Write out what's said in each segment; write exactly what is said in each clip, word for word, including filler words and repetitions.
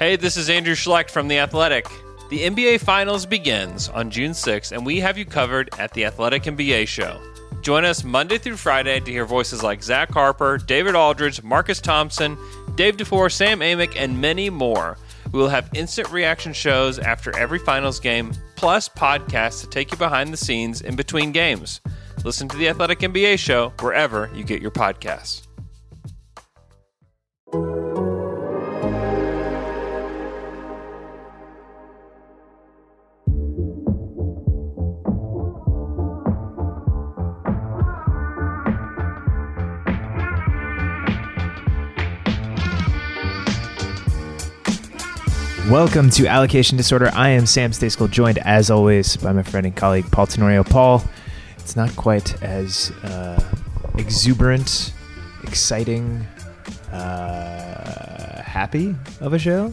Hey, this is Andrew Schlecht from The Athletic. The N B A Finals begins on June sixth, and we have you covered at The Athletic N B A Show. Join us Monday through Friday to hear voices like Zach Harper, David Aldridge, Marcus Thompson, Dave DeFore, Sam Amick, and many more. We will have instant reaction shows after every Finals game, plus podcasts to take you behind the scenes in between games. Listen to The Athletic N B A Show wherever you get your podcasts. Welcome to Allocation Disorder. I am Sam Stayskull, joined as always by my friend and colleague Paul Tenorio. Paul, it's not quite as uh, exuberant, exciting, uh, happy of a show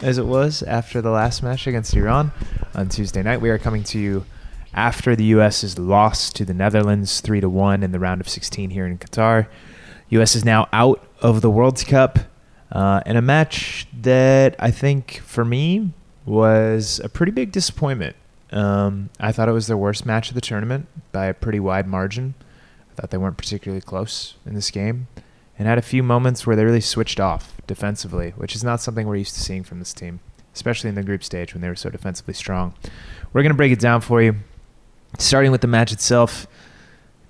as it was after the last match against Iran on Tuesday night. We are coming to you after the U S's loss to the Netherlands three to one in the round of sixteen here in Qatar. U S is now out of the World Cup. Uh, and a match that I think, for me, was a pretty big disappointment. Um, I thought it was their worst match of the tournament by a pretty wide margin. I thought they weren't particularly close in this game and had a few moments where they really switched off defensively, which is not something we're used to seeing from this team, especially in the group stage when they were so defensively strong. We're going to break it down for you, starting with the match itself,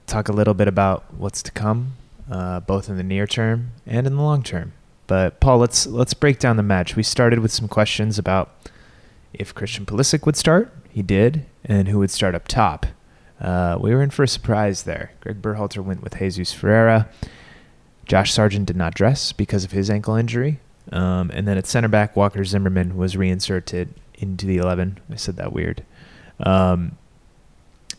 talk a little bit about what's to come, uh, both in the near term and in the long term. But, Paul, let's let's break down the match. We started with some questions about if Christian Pulisic would start. He did. And who would start up top. Uh, we were in for a surprise there. Greg Berhalter went with Jesus Ferreira. Josh Sargent did not dress because of his ankle injury. Um, and then at center back, Walker Zimmerman was reinserted into the eleven. I said that weird. Um,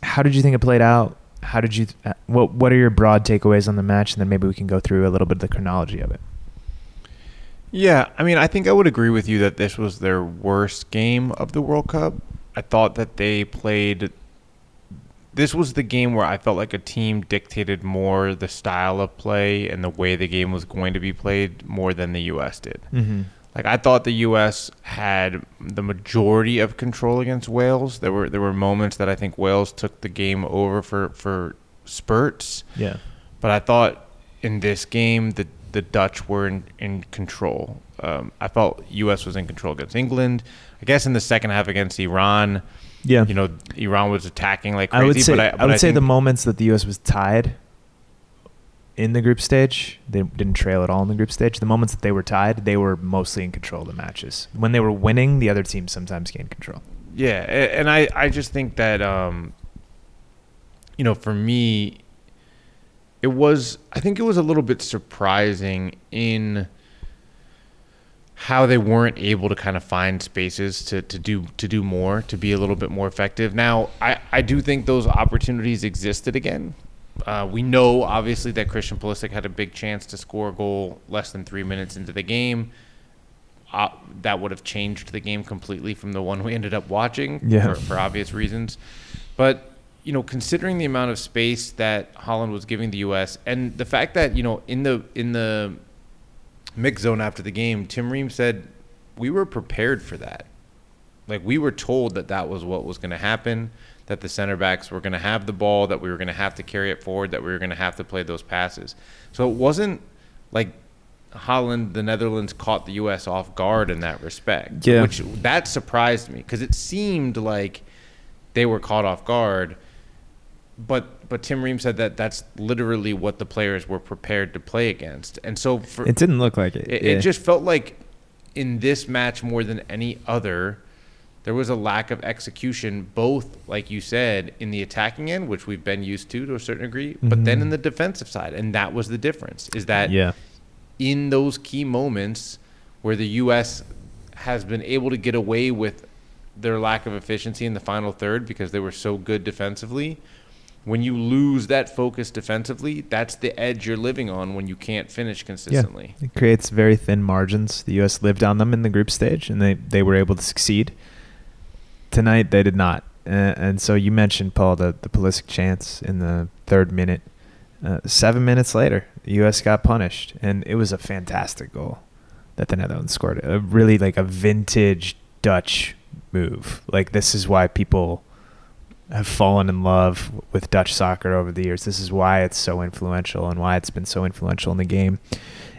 how did you think it played out? How did you? Th- what What are your broad takeaways on the match? And then maybe we can go through a little bit of the chronology of it. Yeah, I mean, I think I would agree with you that this was their worst game of the World Cup. I thought that they played... This was the game where I felt like a team dictated more the style of play and the way the game was going to be played more than the U S did. Mm-hmm. Like, I thought the U S had the majority of control against Wales. There were there were moments that I think Wales took the game over for, for spurts. Yeah. But I thought in this game... the. The Dutch were in, in control. Um, I felt U S was in control against England. I guess in the second half against Iran, yeah, you know, Iran was attacking like crazy. I would say, but I, but I would I say the moments that the U S was tied in the group stage, they didn't trail at all in the group stage. The moments that they were tied, they were mostly in control of the matches. When they were winning, the other team sometimes gained control. Yeah, and I, I just think that, um, you know, for me, It was, I think it was a little bit surprising in how they weren't able to kind of find spaces to, to do to do more, to be a little bit more effective. Now, I, I do think those opportunities existed again. Uh, we know, obviously, that Christian Pulisic had a big chance to score a goal less than three minutes into the game. Uh, that would have changed the game completely from the one we ended up watching, yeah. for, for obvious reasons. But... you know, considering the amount of space that Holland was giving the U S and the fact that, you know, in the in the mix zone after the game, Tim Ream said, we were prepared for that. Like, we were told that that was what was going to happen, that the center backs were going to have the ball, that we were going to have to carry it forward, that we were going to have to play those passes. So it wasn't like Holland, the Netherlands caught the U S off guard in that respect, yeah. which that surprised me because it seemed like they were caught off guard. But but Tim Ream said that that's literally what the players were prepared to play against. And so for, it didn't look like it. It, yeah. it just felt like in this match more than any other, there was a lack of execution, both, like you said, in the attacking end, which we've been used to to a certain degree, mm-hmm. but then in the defensive side. And that was the difference, is that yeah. in those key moments where the U S has been able to get away with their lack of efficiency in the final third because they were so good defensively, when you lose that focus defensively, that's the edge you're living on when you can't finish consistently. Yeah. It creates very thin margins. The U S lived on them in the group stage, and they, they were able to succeed. Tonight, they did not. Uh, and so you mentioned, Paul, the, the Pulisic chance in the third minute. Uh, seven minutes later, the U S got punished, and it was a fantastic goal. that the Netherlands scored. A really like a vintage Dutch move. Like, this is why people have fallen in love with Dutch soccer over the years. This is why it's so influential and why it's been so influential in the game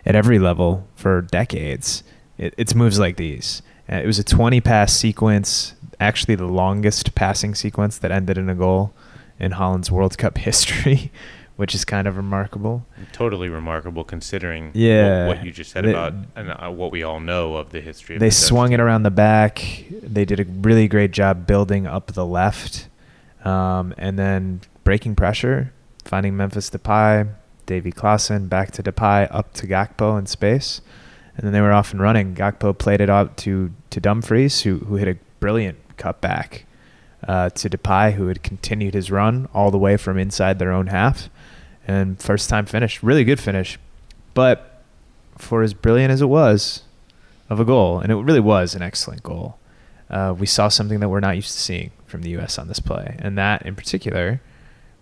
at every level for decades. It, it's moves like these. Uh, it was a twenty-pass sequence, actually the longest passing sequence that ended in a goal in Holland's World Cup history, which is kind of remarkable. Totally remarkable, considering yeah, what, what you just said they, about and uh, what we all know of the history. Of they the swung it around the back. They did a really great job building up the left, um, and then breaking pressure, finding Memphis Depay, Davy Klaassen, back to Depay, up to Gakpo in space. And then they were off and running. Gakpo played it out to, to Dumfries, who who hit a brilliant cutback uh, to Depay, who had continued his run all the way from inside their own half. And first-time finish. Really good finish. But for as brilliant as it was of a goal, and it really was an excellent goal, uh, we saw something that we're not used to seeing from the U S on this play. And that, in particular,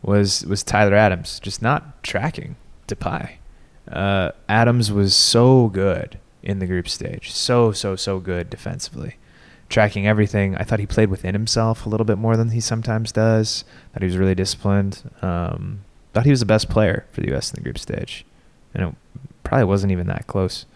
was, was Tyler Adams just not tracking Depay. Uh, Adams was so good in the group stage. So, so, so good defensively. Tracking everything. I thought he played within himself a little bit more than he sometimes does. Thought he was really disciplined. Um, thought he was the best player for the U S in the group stage. And it probably wasn't even that close.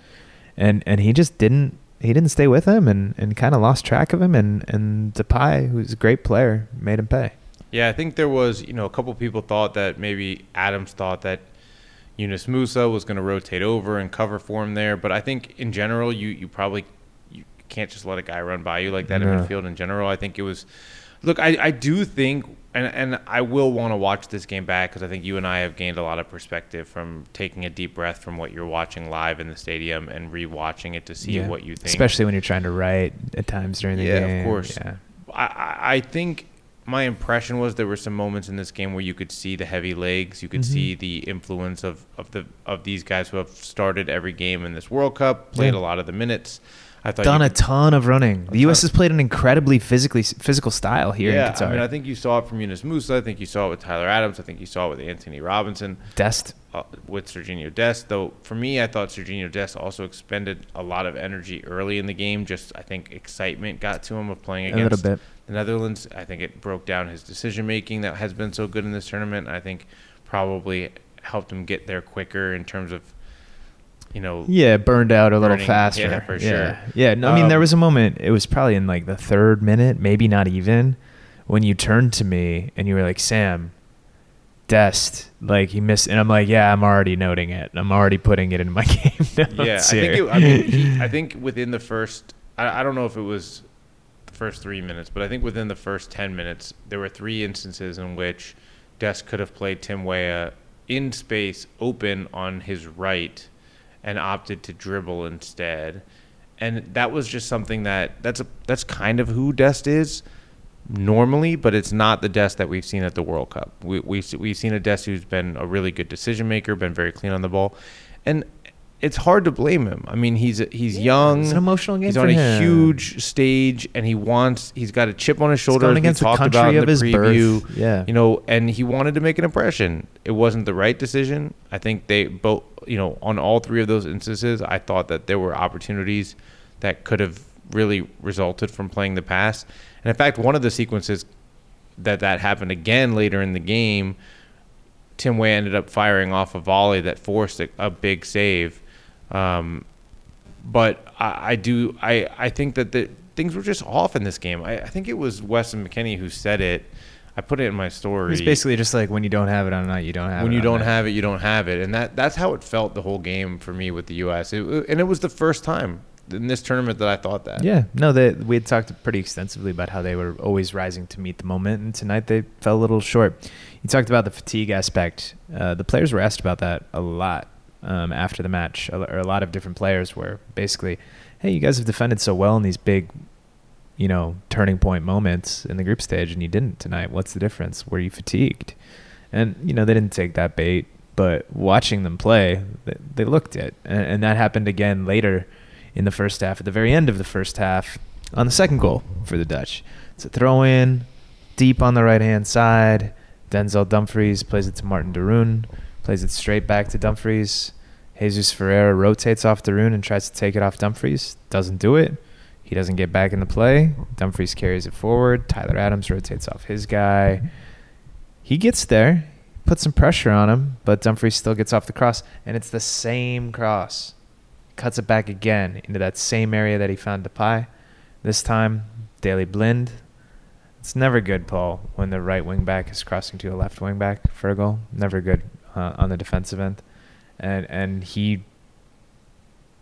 And and he just didn't he didn't stay with him and, and kind of lost track of him. And, and Depay, who's a great player, made him pay. Yeah, I think there was, you know, a couple people thought that maybe Adams thought that Yunus Musa was going to rotate over and cover for him there. But I think in general, you, you probably you can't just let a guy run by you like that no. in midfield in general. I think it was – look, I, I do think – and and I will want to watch this game back because I think you and I have gained a lot of perspective from taking a deep breath from what you're watching live in the stadium and rewatching it to see yeah. what you think. Especially when you're trying to write at times during the yeah, game. Yeah, of course. Yeah. I, I think – my impression was there were some moments in this game where you could see the heavy legs. You could mm-hmm. see the influence of, of the of these guys who have started every game in this World Cup, played yeah. a lot of the minutes. I thought done a could, ton of running. The U S has played an incredibly physically physical style here yeah, in Qatar. I mean, I think you saw it from Yunus Musa. I think you saw it with Tyler Adams. I think you saw it with Antonee Robinson. Dest. Uh, with Sergio Dest. Though, for me, I thought Sergio Dest also expended a lot of energy early in the game. Just, I think, excitement got to him of playing against a little bit. The Netherlands. I think it broke down his decision-making that has been so good in this tournament. I think probably helped him get there quicker in terms of, you know. Yeah, burned out a burning, little faster. Yeah, for yeah. sure. Yeah, no, um, I mean, there was a moment, it was probably in like the third minute, maybe not even, when you turned to me and you were like, Sam, Dest, like he missed. And I'm like, yeah, I'm already noting it. I'm already putting it in my game notes yeah, I think it, I mean, he, I think within the first, I, I don't know if it was first three minutes, but I think within the first ten minutes, there were three instances in which Dest could have played Tim Weah in space open on his right and opted to dribble instead. And that was just something that that's a, that's kind of who Dest is normally, but it's not the Dest that we've seen at the World Cup. We, we, we've seen a Dest who's been a really good decision maker, been very clean on the ball. And it's hard to blame him. I mean, he's he's yeah, young. It's an emotional game. He's for on a him. huge stage, and he wants. He's got a chip on his shoulder. He's going against the country of his preview, birth. Yeah, you know, and he wanted to make an impression. It wasn't the right decision. I think they both, you know, on all three of those instances, I thought that there were opportunities that could have really resulted from playing the pass. And in fact, one of the sequences that that happened again later in the game, Tim Weah ended up firing off a volley that forced a, a big save. Um, but I, I do, I, I think that the things were just off in this game. I, I think it was Weston McKennie who said it. I put it in my story. It's basically just like when you don't have it on a night, you don't have it. When you don't have it, you don't have it. And that, that's how it felt the whole game for me with the U S. It, and it was the first time in this tournament that I thought that. Yeah. No, they, we had talked pretty extensively about how they were always rising to meet the moment. And tonight they fell a little short. You talked about the fatigue aspect. Uh, the players were asked about that a lot. Um, after the match, or a lot of different players were basically, hey, you guys have defended so well in these big, you know, turning point moments in the group stage, and you didn't tonight. What's the difference? Were you fatigued? And, you know, they didn't take that bait, but watching them play, they, they looked it. And, and that happened again later in the first half, at the very end of the first half, on the second goal for the Dutch. It's a throw in, deep on the right-hand side. Denzel Dumfries plays it to Martin Deroen. Plays it straight back to Dumfries, Jesus Ferreira rotates off Darun and tries to take it off Dumfries. Doesn't do it. He doesn't get back in the play. Dumfries carries it forward. Tyler Adams rotates off his guy. He gets there, puts some pressure on him, but Dumfries still gets off the cross, and it's the same cross. Cuts it back again into that same area that he found Depay. This time, Daley Blind. It's never good, Paul, when the right wing back is crossing to a left wing back for a goal. Never good uh, on the defensive end. And and he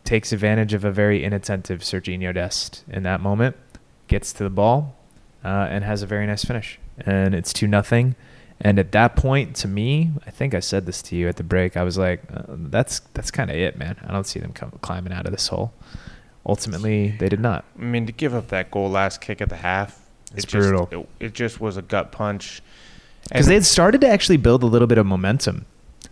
takes advantage of a very inattentive Sergio Dest in that moment, gets to the ball, uh, and has a very nice finish. And it's two nothing. And at that point, to me, I think I said this to you at the break, I was like, uh, that's that's kind of it, man. I don't see them come, climbing out of this hole. Ultimately, they did not. I mean, to give up that goal last kick at the half, it's it brutal. Just, it, it just was a gut punch. Because they had started to actually build a little bit of momentum.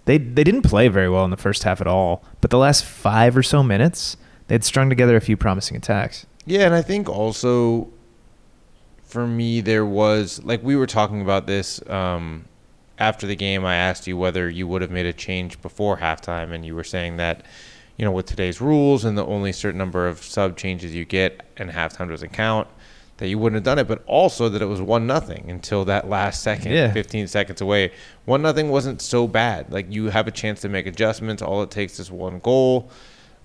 They they didn't play very well in the first half at all, but the last five or so minutes, they'd strung together a few promising attacks. Yeah, and I think also for me there was, like we were talking about this um, after the game, I asked you whether you would have made a change before halftime, and you were saying that, you know, with today's rules and the only certain number of sub changes you get and halftime doesn't count, that you wouldn't have done it, but also that it was one nothing until that last second, yeah. fifteen seconds away. One nothing wasn't so bad. Like, you have a chance to make adjustments. All it takes is one goal.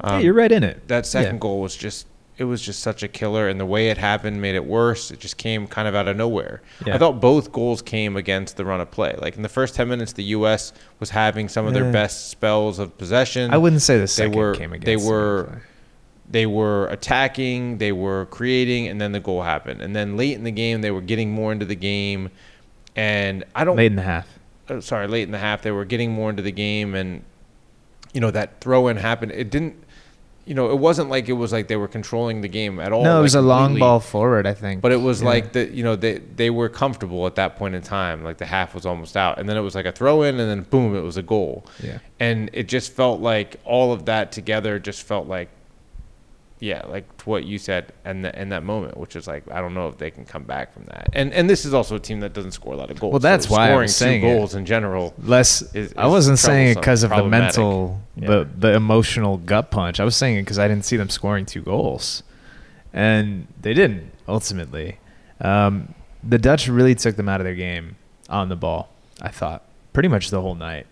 Um, yeah, you're right in it. That second yeah. goal was just, it was just such a killer, and the way it happened made it worse. It just came kind of out of nowhere. Yeah. I thought both goals came against the run of play. Like, in the first ten minutes, the U S was having some of their yeah. best spells of possession. I wouldn't say the second they were, came against. They were. They were attacking, they were creating, and then the goal happened. And then late in the game, they were getting more into the game. And I don't. Late in the half. Oh, sorry, late in the half, they were getting more into the game. And, you know, that throw in happened. It didn't, you know, it wasn't like it was like they were controlling the game at all. No, it was like a long ball forward, I think. But it was yeah. like, the, you know, they, they were comfortable at that point in time. Like, the half was almost out. And then it was like a throw in, and then boom, it was a goal. Yeah. And it just felt like all of that together just felt like, yeah, like what you said in, the, in that moment, which is like, I don't know if they can come back from that. And and this is also a team that doesn't score a lot of goals. Well, that's so why I'm saying scoring two goals it. in general. Less, is, is I wasn't saying it because of the mental, yeah. the, the emotional gut punch. I was saying it because I didn't see them scoring two goals. And they didn't, ultimately. Um, the Dutch really took them out of their game on the ball, I thought, pretty much the whole night,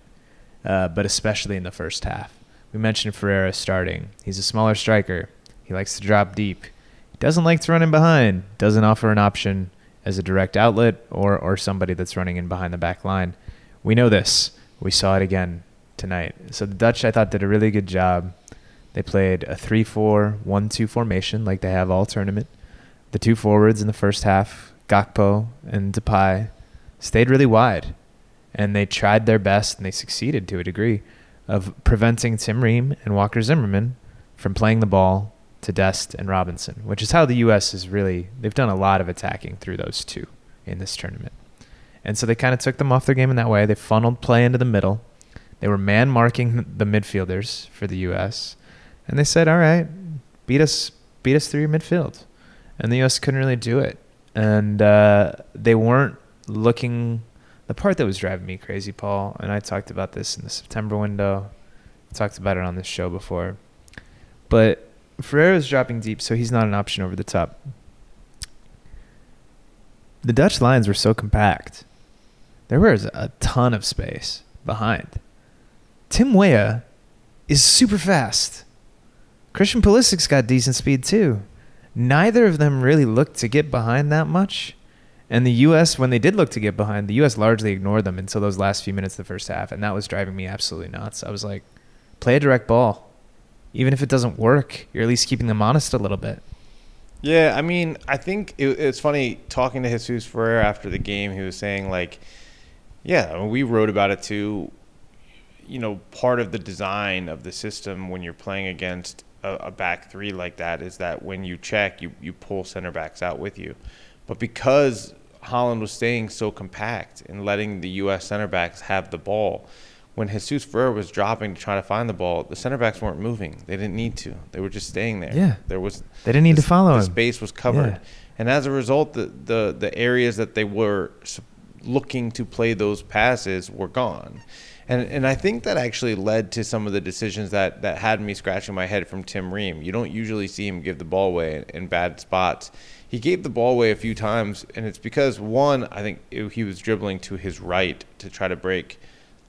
uh, but especially in the first half. We mentioned Ferreira starting. He's a smaller striker. He likes to drop deep. He doesn't like to run in behind. Doesn't offer an option as a direct outlet or or somebody that's running in behind the back line. We know this. We saw it again tonight. So the Dutch, I thought, did a really good job. They played a three four one two formation like they have all tournament. The two forwards in the first half, Gakpo and Depay, stayed really wide. And they tried their best, and they succeeded to a degree, of preventing Tim Ream and Walker Zimmerman from playing the ball to Dest and Robinson, which is how the U S is really, they've done a lot of attacking through those two in this tournament. And so they kind of took them off their game in that way. They funneled play into the middle. They were man-marking the midfielders for the U S. And they said, all right, beat us beat us through your midfield. And the U S couldn't really do it. And uh, they weren't looking, the part that was driving me crazy, Paul, and I talked about this in the September window. I talked about it on this show before. But Ferreira's dropping deep, so he's not an option over the top. The Dutch lines were so compact. There was a ton of space behind. Tim Weah is super fast. Christian Pulisic's got decent speed too. Neither of them really looked to get behind that much. And the U S, when they did look to get behind, the U S largely ignored them until those last few minutes of the first half, and that was driving me absolutely nuts. I was like, play a direct ball. Even if it doesn't work, you're at least keeping them honest a little bit. Yeah, I mean, I think it, it's funny talking to Jesus Ferreira after the game. He was saying, like, yeah, I mean, we wrote about it too. You know, part of the design of the system when you're playing against a, a back three like that is that when you check, you, you pull center backs out with you. But because Holland was staying so compact and letting the U S center backs have the ball, when Jesus Ferreira was dropping to try to find the ball, the center backs weren't moving. They didn't need to. They were just staying there. Yeah. There was They didn't need the, to follow him. The space was covered. Yeah. And as a result, the, the the areas that they were looking to play those passes were gone. And and I think that actually led to some of the decisions that, that had me scratching my head from Tim Ream. You don't usually see him give the ball away in bad spots. He gave the ball away a few times, and it's because, one, I think it, he was dribbling to his right to try to break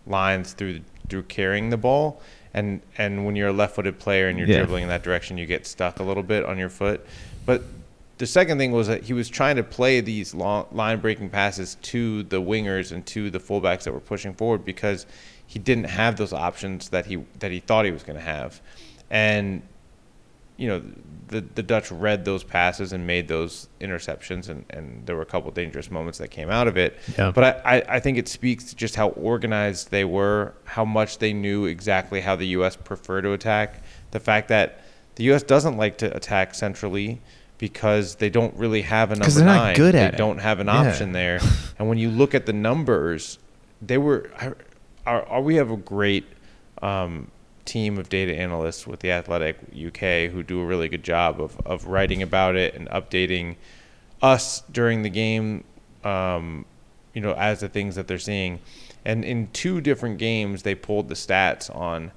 lines through through carrying the ball. And and when you're a left-footed player and you're yeah. dribbling in that direction, you get stuck a little bit on your foot. But the second thing was that he was trying to play these long line-breaking passes to the wingers and to the fullbacks that were pushing forward because he didn't have those options that he that he thought he was going to have. And, you know, the the Dutch read those passes and made those interceptions, and, and there were a couple of dangerous moments that came out of it. Yeah. But I, I, I think it speaks to just how organized they were, how much they knew exactly how the U S prefer to attack, the fact that the U S doesn't like to attack centrally, because they don't really have a number they're nine. Not good at they it. Don't have an option yeah. there. And when you look at the numbers, they were. Are, are we have a great um, team of data analysts with The Athletic U K who do a really good job of of writing about it and updating us during the game. Um, you know, as the things that they're seeing, and in two different games, they pulled the stats on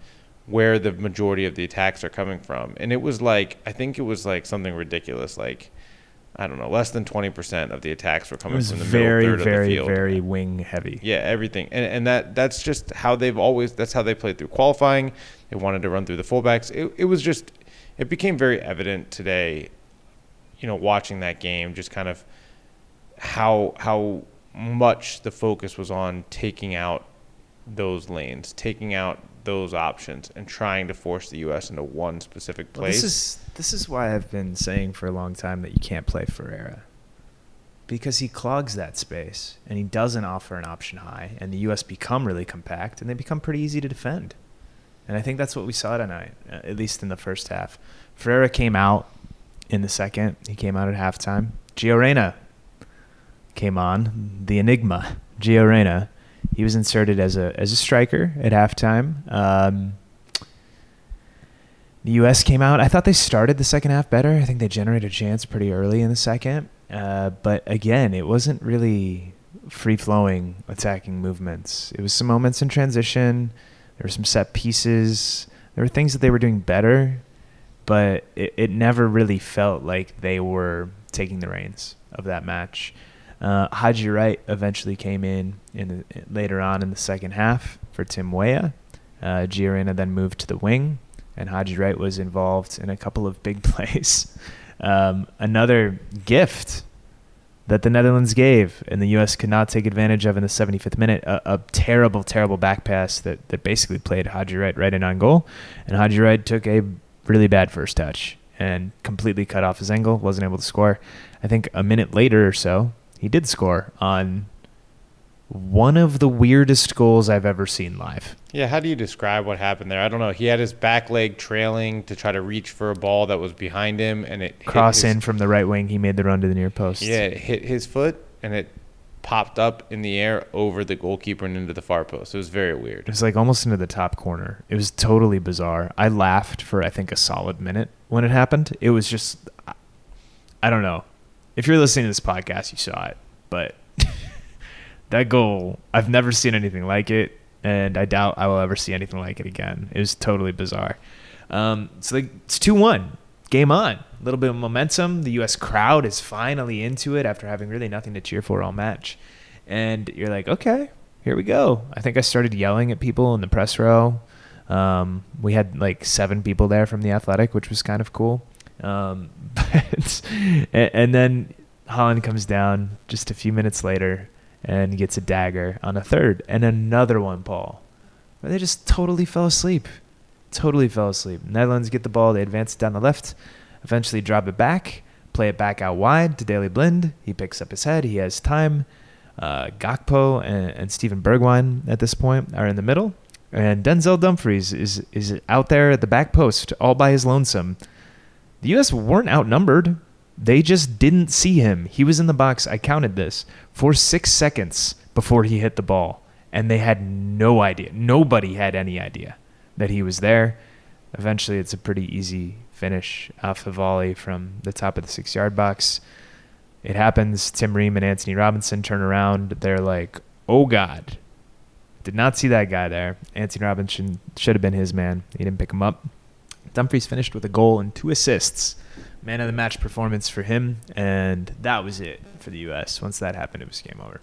where the majority of the attacks are coming from. And it was like, I think it was like something ridiculous, like, I don't know, less than twenty percent of the attacks were coming from the very, middle third very, of the field. Very, very wing heavy. Yeah, everything. And and that that's just how they've always, that's how they played through qualifying. They wanted to run through the fullbacks. It it was just, it became very evident today, you know, watching that game, just kind of how how much the focus was on taking out those lanes, taking out those options and trying to force the U S into one specific place. Well, this is this is why I've been saying for a long time that you can't play Ferreira, because he clogs that space and he doesn't offer an option high, and the U S become really compact and they become pretty easy to defend. And I think that's what we saw tonight, at least in the first half. Ferreira came out in the second. He came out at halftime. Gio Reyna came on, the enigma, Gio Reyna. He was inserted as a as a striker at halftime. Um, the U S came out. I thought they started the second half better. I think they generated a chance pretty early in the second. Uh, but again, it wasn't really free-flowing attacking movements. It was some moments in transition. There were some set pieces. There were things that they were doing better, but it, it never really felt like they were taking the reins of that match. Uh, Haji Wright eventually came in, in the, later on in the second half for Tim Weah. Uh, Gio Reyna then moved to the wing, and Haji Wright was involved in a couple of big plays. Um, another gift that the Netherlands gave, and the U S could not take advantage of in the seventy-fifth minute, a, a terrible, terrible back pass that, that basically played Haji Wright right in on goal, and Haji Wright took a really bad first touch and completely cut off his angle, wasn't able to score. I think a minute later or so, he did score on one of the weirdest goals I've ever seen live. Yeah, how do you describe what happened there? I don't know. He had his back leg trailing to try to reach for a ball that was behind him, and it cross his, in from the right wing. He made the run to the near post. Yeah, it hit his foot, and it popped up in the air over the goalkeeper and into the far post. It was very weird. It was like almost into the top corner. It was totally bizarre. I laughed for, I think, a solid minute when it happened. It was just, I don't know. If you're listening to this podcast, you saw it, but that goal, I've never seen anything like it, and I doubt I will ever see anything like it again. It was totally bizarre. Um, so like, it's two one, game on, a little bit of momentum. The U S crowd is finally into it after having really nothing to cheer for all match. And you're like, okay, here we go. I think I started yelling at people in the press row. Um, we had like seven people there from The Athletic, which was kind of cool. Um, but, and then Holland comes down just a few minutes later and gets a dagger on a third and another one, Paul. They just totally fell asleep. Totally fell asleep. Netherlands get the ball. They advance it down the left, eventually drop it back, play it back out wide to Daley Blind. He picks up his head. He has time. Uh, Gakpo and, and Steven Bergwijn at this point are in the middle. And Denzel Dumfries is, is out there at the back post all by his lonesome. The U S weren't outnumbered. They just didn't see him. He was in the box, I counted this, for six seconds before he hit the ball. And they had no idea. Nobody had any idea that he was there. Eventually, it's a pretty easy finish off the volley from the top of the six-yard box. It happens. Tim Ream and Antonee Robinson turn around. They're like, oh, God. Did not see that guy there. Antonee Robinson should have been his man. He didn't pick him up. Dumfries finished with a goal and two assists. Man of the match performance for him, and that was it for the U S. Once that happened, it was game over.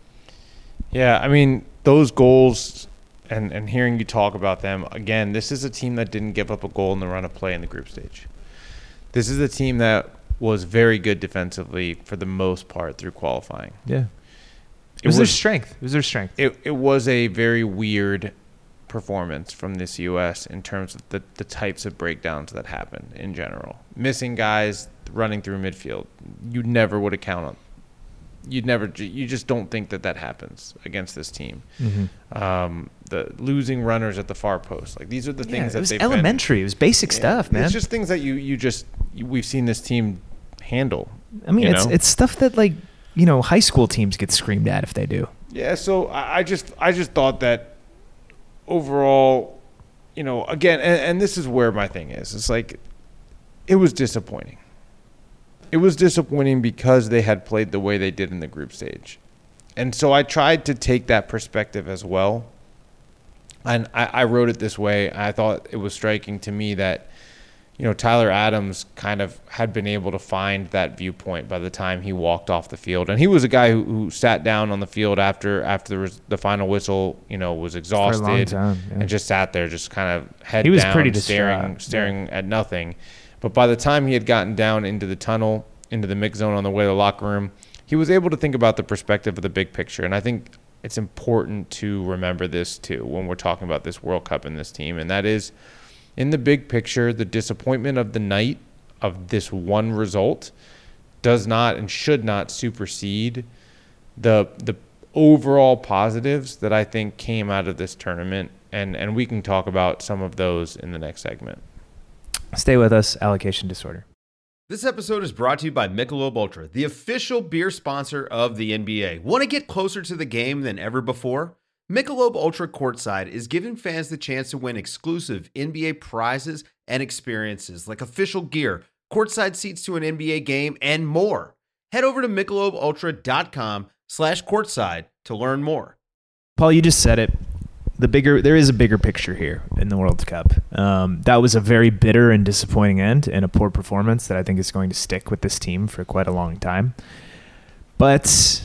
Yeah, I mean, those goals and, and hearing you talk about them, again, this is a team that didn't give up a goal in the run of play in the group stage. This is a team that was very good defensively for the most part through qualifying. Yeah. It was, it was their strength. It was their strength. It it was a very weird performance from this U S in terms of the, the types of breakdowns that happened in general. Missing guys running through midfield. You never would account on. You'd never. You just don't think that that happens against this team. Mm-hmm. Um, the losing runners at the far post. Like these are the yeah, things that they've been. It was elementary. It was basic yeah, stuff, man. It's just things that you you just you, we've seen this team handle. I mean, it's know? it's stuff that like. You know, high school teams get screamed at if they do. Yeah, so I just I just thought that overall, you know, again, and, and this is where my thing is. It's like it was disappointing. It was disappointing because they had played the way they did in the group stage. And so I tried to take that perspective as well. And I, I wrote it this way. I thought it was striking to me that, you know, Tyler Adams kind of had been able to find that viewpoint by the time he walked off the field. And he was a guy who, who sat down on the field after after the, res- the final whistle, you know, was exhausted. For a long time, yeah. And just sat there, just kind of head he was down, pretty staring, staring yeah. at nothing. But by the time he had gotten down into the tunnel, into the mix zone on the way to the locker room, he was able to think about the perspective of the big picture. And I think it's important to remember this, too, when we're talking about this World Cup and this team, and that is, in the big picture, the disappointment of the night of this one result does not and should not supersede the the overall positives that I think came out of this tournament. And, and we can talk about some of those in the next segment. Stay with us, Allocation Disorder. This episode is brought to you by Michelob Ultra, the official beer sponsor of the N B A. Want to get closer to the game than ever before? Michelob Ultra Courtside is giving fans the chance to win exclusive N B A prizes and experiences like official gear, courtside seats to an N B A game, and more. Head over to MichelobUltra.com slash courtside to learn more. Paul, you just said it. The bigger there is a bigger picture here in the World Cup. Um, that was a very bitter and disappointing end and a poor performance that I think is going to stick with this team for quite a long time. But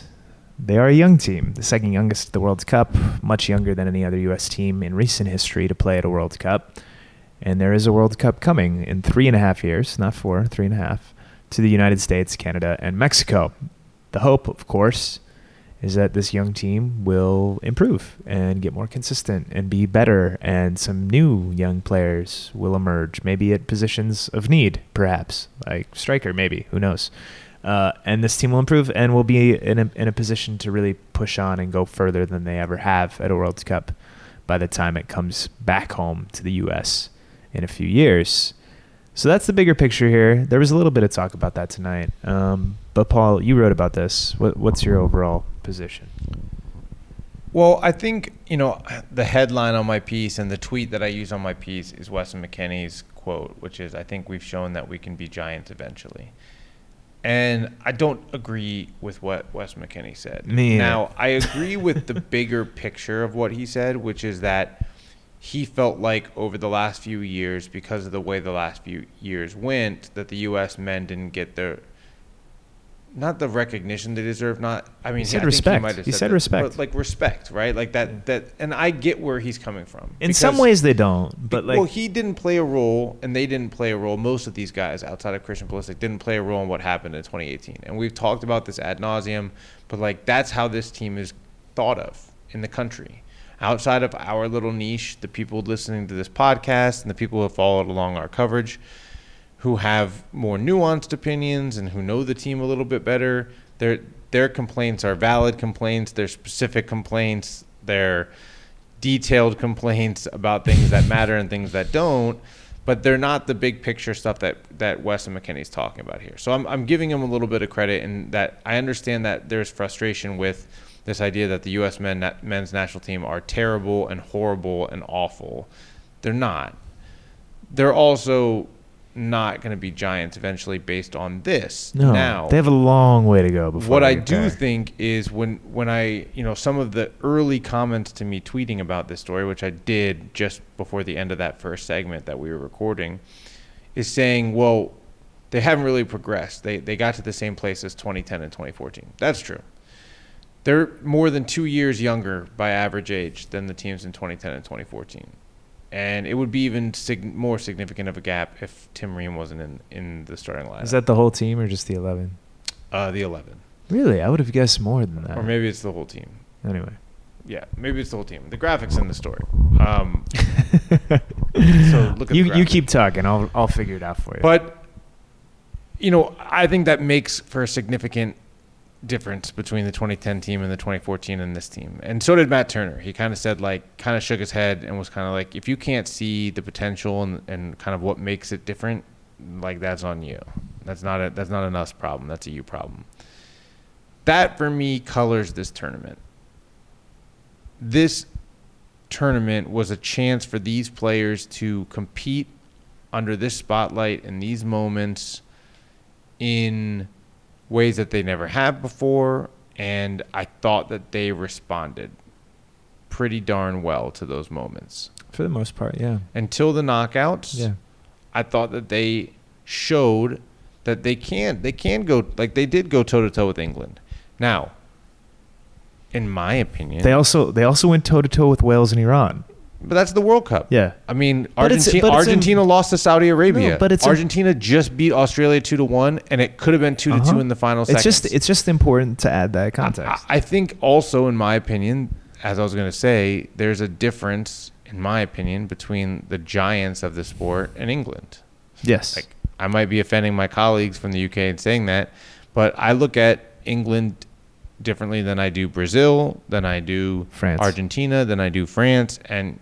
they are a young team, the second youngest at the World Cup, much younger than any other U S team in recent history to play at a World Cup. And there is a World Cup coming in three and a half years, not four, three and a half, to the United States, Canada, and Mexico. The hope, of course, is that this young team will improve and get more consistent and be better, and some new young players will emerge, maybe at positions of need, perhaps, like striker, maybe, who knows. Uh, and this team will improve and will be in a, in a position to really push on and go further than they ever have at a World Cup by the time it comes back home to the U S in a few years. So that's the bigger picture here. There was a little bit of talk about that tonight. Um, but, Paul, you wrote about this. What, what's your overall position? Well, I think, you know, the headline on my piece and the tweet that I use on my piece is Weston McKennie's quote, which is, I think we've shown that we can be giants eventually. And I don't agree with what Wes McKennie said. Me. Now, I agree with the bigger picture of what he said, which is that he felt like over the last few years, because of the way the last few years went, that the U S men didn't get their – not the recognition they deserve. Not – I mean, he said I respect. He, might have he said, said that, respect. But like respect, right? Like that, that – and I get where he's coming from. In some ways they don't. But like, well, he didn't play a role, and they didn't play a role. Most of these guys outside of Christian Pulisic didn't play a role in what happened in twenty eighteen. And we've talked about this ad nauseum, but like that's how this team is thought of in the country. Outside of our little niche, the people listening to this podcast and the people who have followed along our coverage – who have more nuanced opinions and who know the team a little bit better. Their their complaints are valid complaints. They're specific complaints. They're detailed complaints about things that matter and things that don't. But they're not the big picture stuff that that Weston McKennie's talking about here. So I'm I'm giving him a little bit of credit in that I understand that there's frustration with this idea that the U S men men's national team are terrible and horrible and awful. They're not. They're also not going to be Giants eventually based on this. No, now, they have a long way to go before. What I do there. think is when when I, you know, some of the early comments to me tweeting about this story, which I did just before the end of that first segment that we were recording, is saying, well, they haven't really progressed. They they got to the same place as twenty ten and twenty fourteen. That's true. They're more than two years younger by average age than the teams in twenty ten and twenty fourteen. And it would be even sig- more significant of a gap if Tim Ream wasn't in, in the starting lineup. Is that the whole team or just the eleven? Uh, the eleven. Really? I would have guessed more than that. Or maybe it's the whole team. Anyway. Yeah, maybe it's the whole team. The graphics in the story. Um, so look at you, the you keep talking. I'll I'll figure it out for you. But, you know, I think that makes for a significant difference between the twenty ten team and the twenty fourteen and this team. And so did Matt Turner. He kind of said, like, kind of shook his head and was kind of like, if you can't see the potential and, and kind of what makes it different, like, that's on you. That's not a, that's not an us problem. That's a you problem. That, for me, colors this tournament. This tournament was a chance for these players to compete under this spotlight in these moments in ways that they never have before, and I thought that they responded pretty darn well to those moments. For the most part, yeah. Until the knockouts, yeah. I thought that they showed that they can. They can go, like they did go toe-to-toe with England. Now, in my opinion... They also they also went toe-to-toe with Wales and Iran. But that's the World Cup. Yeah. I mean, Argentina, but it's, but it's Argentina in, lost to Saudi Arabia. No, but it's Argentina in, just beat Australia two to one, and it could have been two to two uh-huh. in the final seconds. It's just, it's just important to add that context. I, I think also, in my opinion, as I was going to say, there's a difference, in my opinion, between the giants of the sport and England. Yes. Like, I might be offending my colleagues from the U K in saying that, but I look at England differently than I do Brazil, than I do France. Argentina, than I do France, and...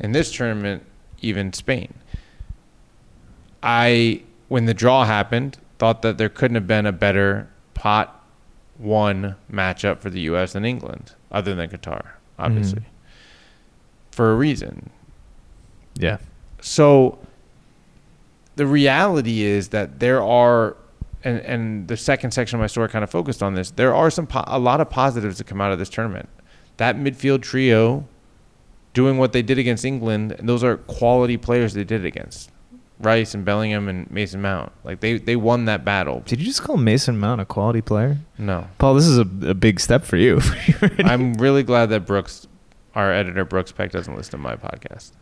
in this tournament, even Spain. I, when the draw happened, thought that there couldn't have been a better pot one matchup for the U S than England, other than Qatar, obviously, mm. for a reason. Yeah. So the reality is that there are, and, and the second section of my story kind of focused on this, there are some po- a lot of positives that come out of this tournament. That midfield trio doing what they did against England, and those are quality players they did against. Rice and Bellingham and Mason Mount. Like, they, they won that battle. Did you just call Mason Mount a quality player? No. Paul, this is a, a big step for you. I'm really glad that Brooks, our editor, Brooks Peck, doesn't listen to my podcast.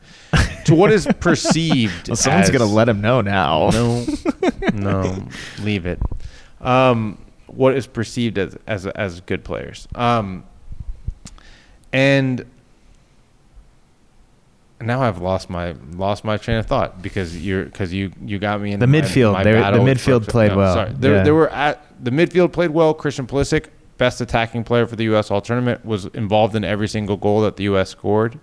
To what is perceived well, someone's going to let him know now. No, no, leave it. Um, what is perceived as, as, as good players. Um, and... Now I've lost my lost my train of thought because you're because you, you got me in the my, midfield. My battle the midfield played no, well. Sorry, there, yeah. there were at, the midfield played well. Christian Pulisic, best attacking player for the U S all tournament, was involved in every single goal that the U S scored,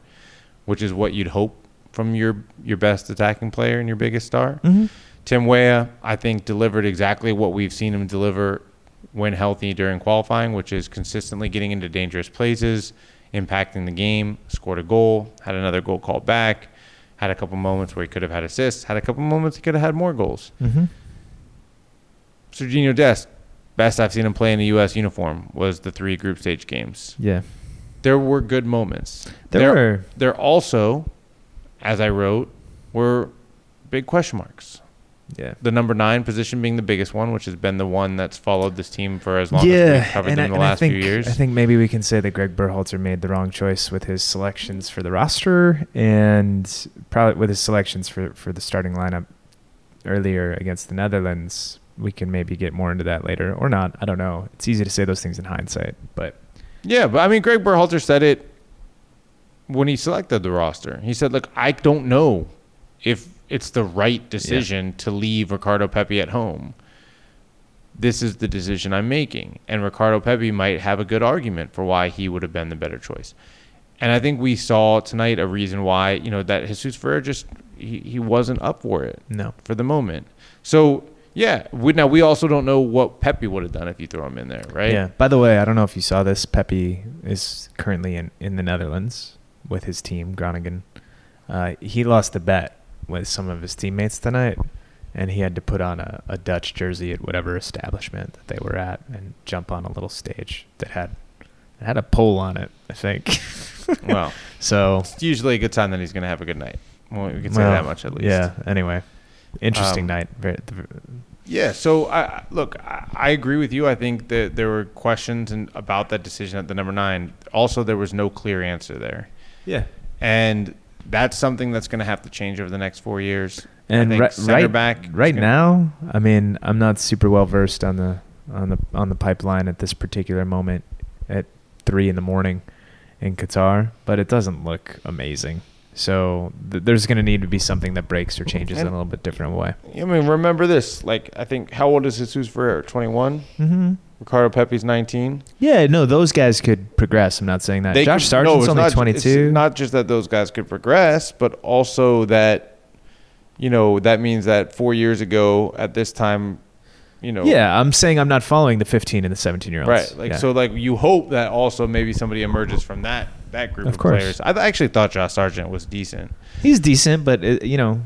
which is what you'd hope from your your best attacking player and your biggest star. Mm-hmm. Tim Weah, I think, delivered exactly what we've seen him deliver when healthy during qualifying, which is consistently getting into dangerous places, impacting the game, scored a goal, had another goal called back, had a couple moments where he could have had assists, had a couple moments he could have had more goals. Mm-hmm. Sergio Dest, best I've seen him play in the U S uniform was the three group stage games. Yeah. There were good moments. There, there were. There also, as I wrote, were big question marks. Yeah, the number nine position being the biggest one, which has been the one that's followed this team for as long yeah, as we've covered them in the last think, few years. I think maybe we can say that Greg Berhalter made the wrong choice with his selections for the roster and probably with his selections for, for the starting lineup earlier against the Netherlands. We can maybe get more into that later or not. I don't know. It's easy to say those things in hindsight. But yeah, but I mean, Greg Berhalter said it when he selected the roster. He said, look, I don't know if it's the right decision yeah. to leave Ricardo Pepi at home. This is the decision I'm making. And Ricardo Pepi might have a good argument for why he would have been the better choice. And I think we saw tonight a reason why, you know, that Jesus Ferreira just, he, he wasn't up for it. No. For the moment. So, yeah. We, now, we also don't know what Pepi would have done if you throw him in there, right? Yeah. By the way, I don't know if you saw this. Pepi is currently in, in the Netherlands with his team, Groningen. Uh, he lost the bet with some of his teammates tonight, and he had to put on a, a Dutch jersey at whatever establishment that they were at and jump on a little stage that had it had a pole on it, I think. Well, so it's usually a good sign that he's going to have a good night. Well, we can say well, that much at least. Yeah. Anyway, interesting um, night. Yeah. So I, look, I, I agree with you. I think that there were questions and about that decision at the number nine. Also, there was no clear answer there. Yeah. And that's something that's going to have to change over the next four years. And I think right, right back right gonna, now, I mean, I'm not super well versed on the on the on the pipeline at this particular moment at three in the morning in Qatar, but it doesn't look amazing. So th- there's going to need to be something that breaks or changes and, in a little bit different way. I mean, remember this. Like, I think, how old is Jesus Ferreira? twenty-one? Mm-hmm. Ricardo Pepi's nineteen? Yeah, no, those guys could progress. I'm not saying that. They Josh could, Sargent's no, only not, twenty-two. It's not just that those guys could progress, but also that, you know, that means that four years ago at this time, you know. Yeah, I'm saying I'm not following the fifteen and the seventeen-year-olds. Right. Like yeah. So, like, you hope that also maybe somebody emerges from that. That group of, of players. I actually thought Josh Sargent was decent. He's decent, but it, you know,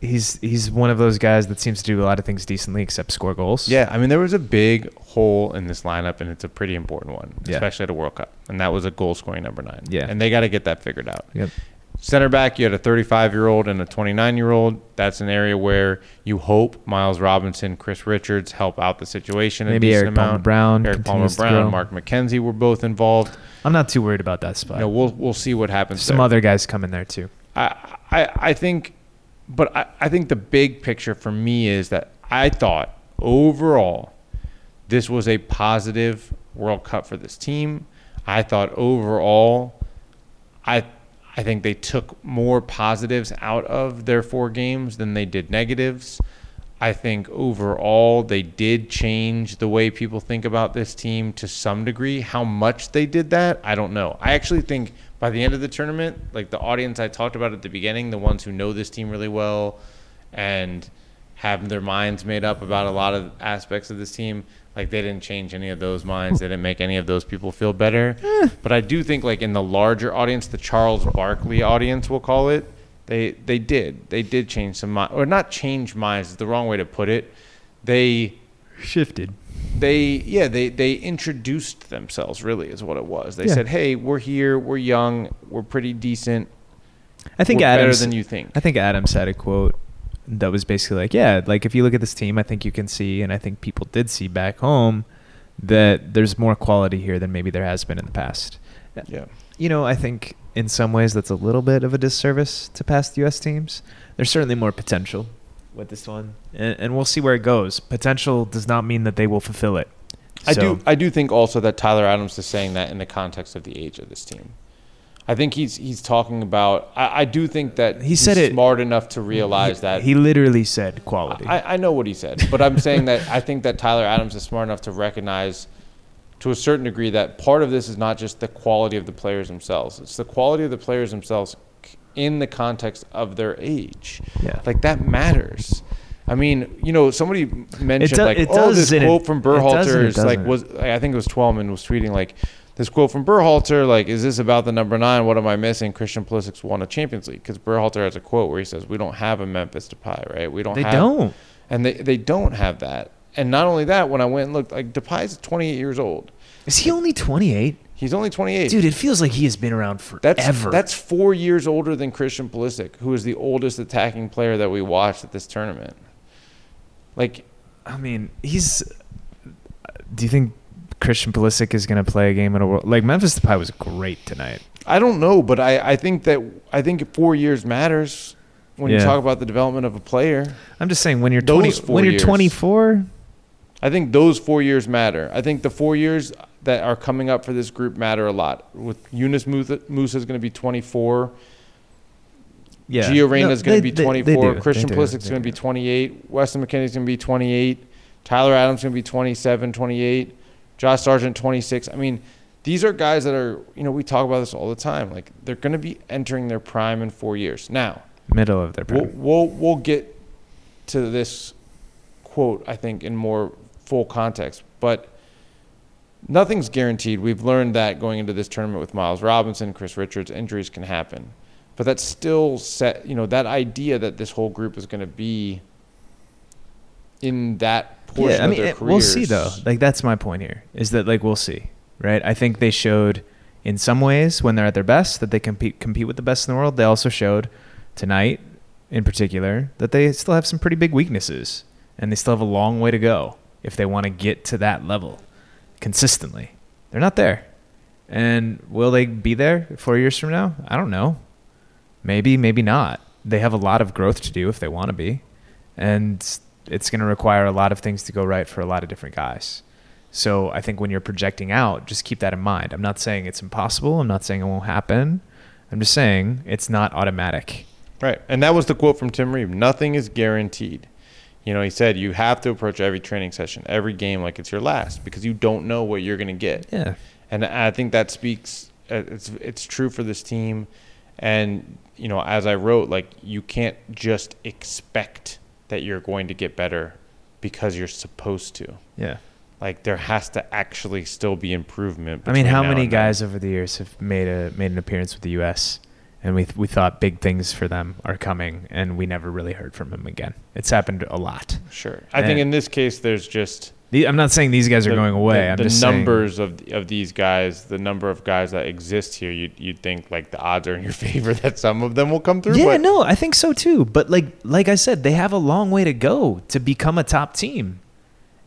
he's he's one of those guys that seems to do a lot of things decently except score goals. Yeah, I mean, there was a big hole in this lineup, and it's a pretty important one, yeah. especially at a World Cup. And that was a goal scoring number nine. Yeah, and they got to get that figured out. Yep. Center back, you had a thirty-five-year-old and a twenty-nine-year-old. That's an area where you hope Miles Robinson, Chris Richards help out the situation. Maybe Eric Palmer-Brown. Eric Palmer-Brown, Mark McKenzie were both involved. I'm not too worried about that spot. You know, we'll we'll see what happens there. Some other guys come in there too. I I, I think, but I, I think the big picture for me is that I thought overall this was a positive World Cup for this team. I thought overall I I think they took more positives out of their four games than they did negatives. I think overall they did change the way people think about this team to some degree. How much they did that, I don't know. I actually think by the end of the tournament, like the audience I talked about at the beginning, the ones who know this team really well and have their minds made up about a lot of aspects of this team, like they didn't change any of those minds. They didn't make any of those people feel better. Eh. But I do think like in the larger audience, the Charles Barkley audience, we'll call it, they they did. They did change some minds. Or not change minds is the wrong way to put it. They shifted. They yeah, they, they introduced themselves really is what it was. They yeah. said, hey, we're here, we're young, we're pretty decent. I think we're Adams, better than you think. I think Adams had a quote that was basically like, yeah, like if you look at this team, I think you can see, and I think people did see back home, that there's more quality here than maybe there has been in the past. Yeah. You know, I think in some ways that's a little bit of a disservice to past U S teams. There's certainly more potential with this one, and, and we'll see where it goes. Potential does not mean that they will fulfill it. I so. do I do think also that Tyler Adams is saying that in the context of the age of this team. I think he's he's talking about – I do think that he he's said it, smart enough to realize he, that – He literally said quality. I, I know what he said, but I'm saying that I think that Tyler Adams is smart enough to recognize to a certain degree that part of this is not just the quality of the players themselves. It's the quality of the players themselves in the context of their age. Yeah. Like that matters. I mean, you know, somebody mentioned do, like, oh, does, this quote it, from Berhalter is like – was I think it was Twellman was tweeting like – this quote from Berhalter, like, is this about the number nine? What am I missing? Christian Pulisic's won a Champions League. Because Berhalter has a quote where he says, we don't have a Memphis Depay, right? We don't. They have, don't. And they, they don't have that. And not only that, when I went and looked, like, Depay's twenty-eight years old. Is he only twenty-eight? He's only twenty-eight. Dude, it feels like he has been around forever. That's, that's four years older than Christian Pulisic, who is the oldest attacking player that we watched at this tournament. Like, I mean, he's – do you think – Christian Pulisic is going to play a game in a world like Memphis Depay was great tonight. I don't know, but I, I think that I think four years matters when yeah. you talk about the development of a player. I'm just saying when you're twenty, when you're twenty-four, I think those four years matter. I think the four years that are coming up for this group matter a lot. With Yunus Musa is going to be twenty-four. Yeah, Gio Reyna is no, going to be twenty-four. Christian Pulisic is going to be twenty-eight. Weston McKennie is going to be twenty-eight. Tyler Adams is going to be twenty-seven, twenty-eight. Josh Sargent, twenty-six. I mean, these are guys that are, you know, we talk about this all the time. Like, they're going to be entering their prime in four years. Now, middle of their prime. We'll, we'll, we'll get to this quote, I think, in more full context. But nothing's guaranteed. We've learned that going into this tournament with Miles Robinson, Chris Richards, injuries can happen. But that's still set, you know, that idea that this whole group is going to be in that portion yeah, I mean, of their careers. We'll see, though. Like, that's my point here, is that, like, we'll see, right? I think they showed in some ways when they're at their best that they compete compete with the best in the world. They also showed tonight in particular that they still have some pretty big weaknesses, and they still have a long way to go if they want to get to that level consistently. They're not there. And will they be there four years from now? I don't know. Maybe, maybe not. They have a lot of growth to do if they want to be. And it's going to require a lot of things to go right for a lot of different guys. So I think when you're projecting out, just keep that in mind. I'm not saying it's impossible. I'm not saying it won't happen. I'm just saying it's not automatic. Right. And that was the quote from Tim Ream. Nothing is guaranteed. You know, he said you have to approach every training session, every game like it's your last, because you don't know what you're going to get. Yeah. And I think that speaks it's it's true for this team. And, you know, as I wrote, like, you can't just expect that you're going to get better because you're supposed to. Yeah. Like, there has to actually still be improvement. I mean, how many guys over the years have made a made an appearance with the U S and we we thought big things for them are coming, and we never really heard from them again? It's happened a lot. Sure. I and think in this case, there's just... The, I'm not saying these guys are the, going away. The, I'm the just numbers saying. of of these guys, the number of guys that exist here, you'd, you'd think, like, the odds are in your favor that some of them will come through. Yeah, but. no, I think so too. But like like I said, they have a long way to go to become a top team.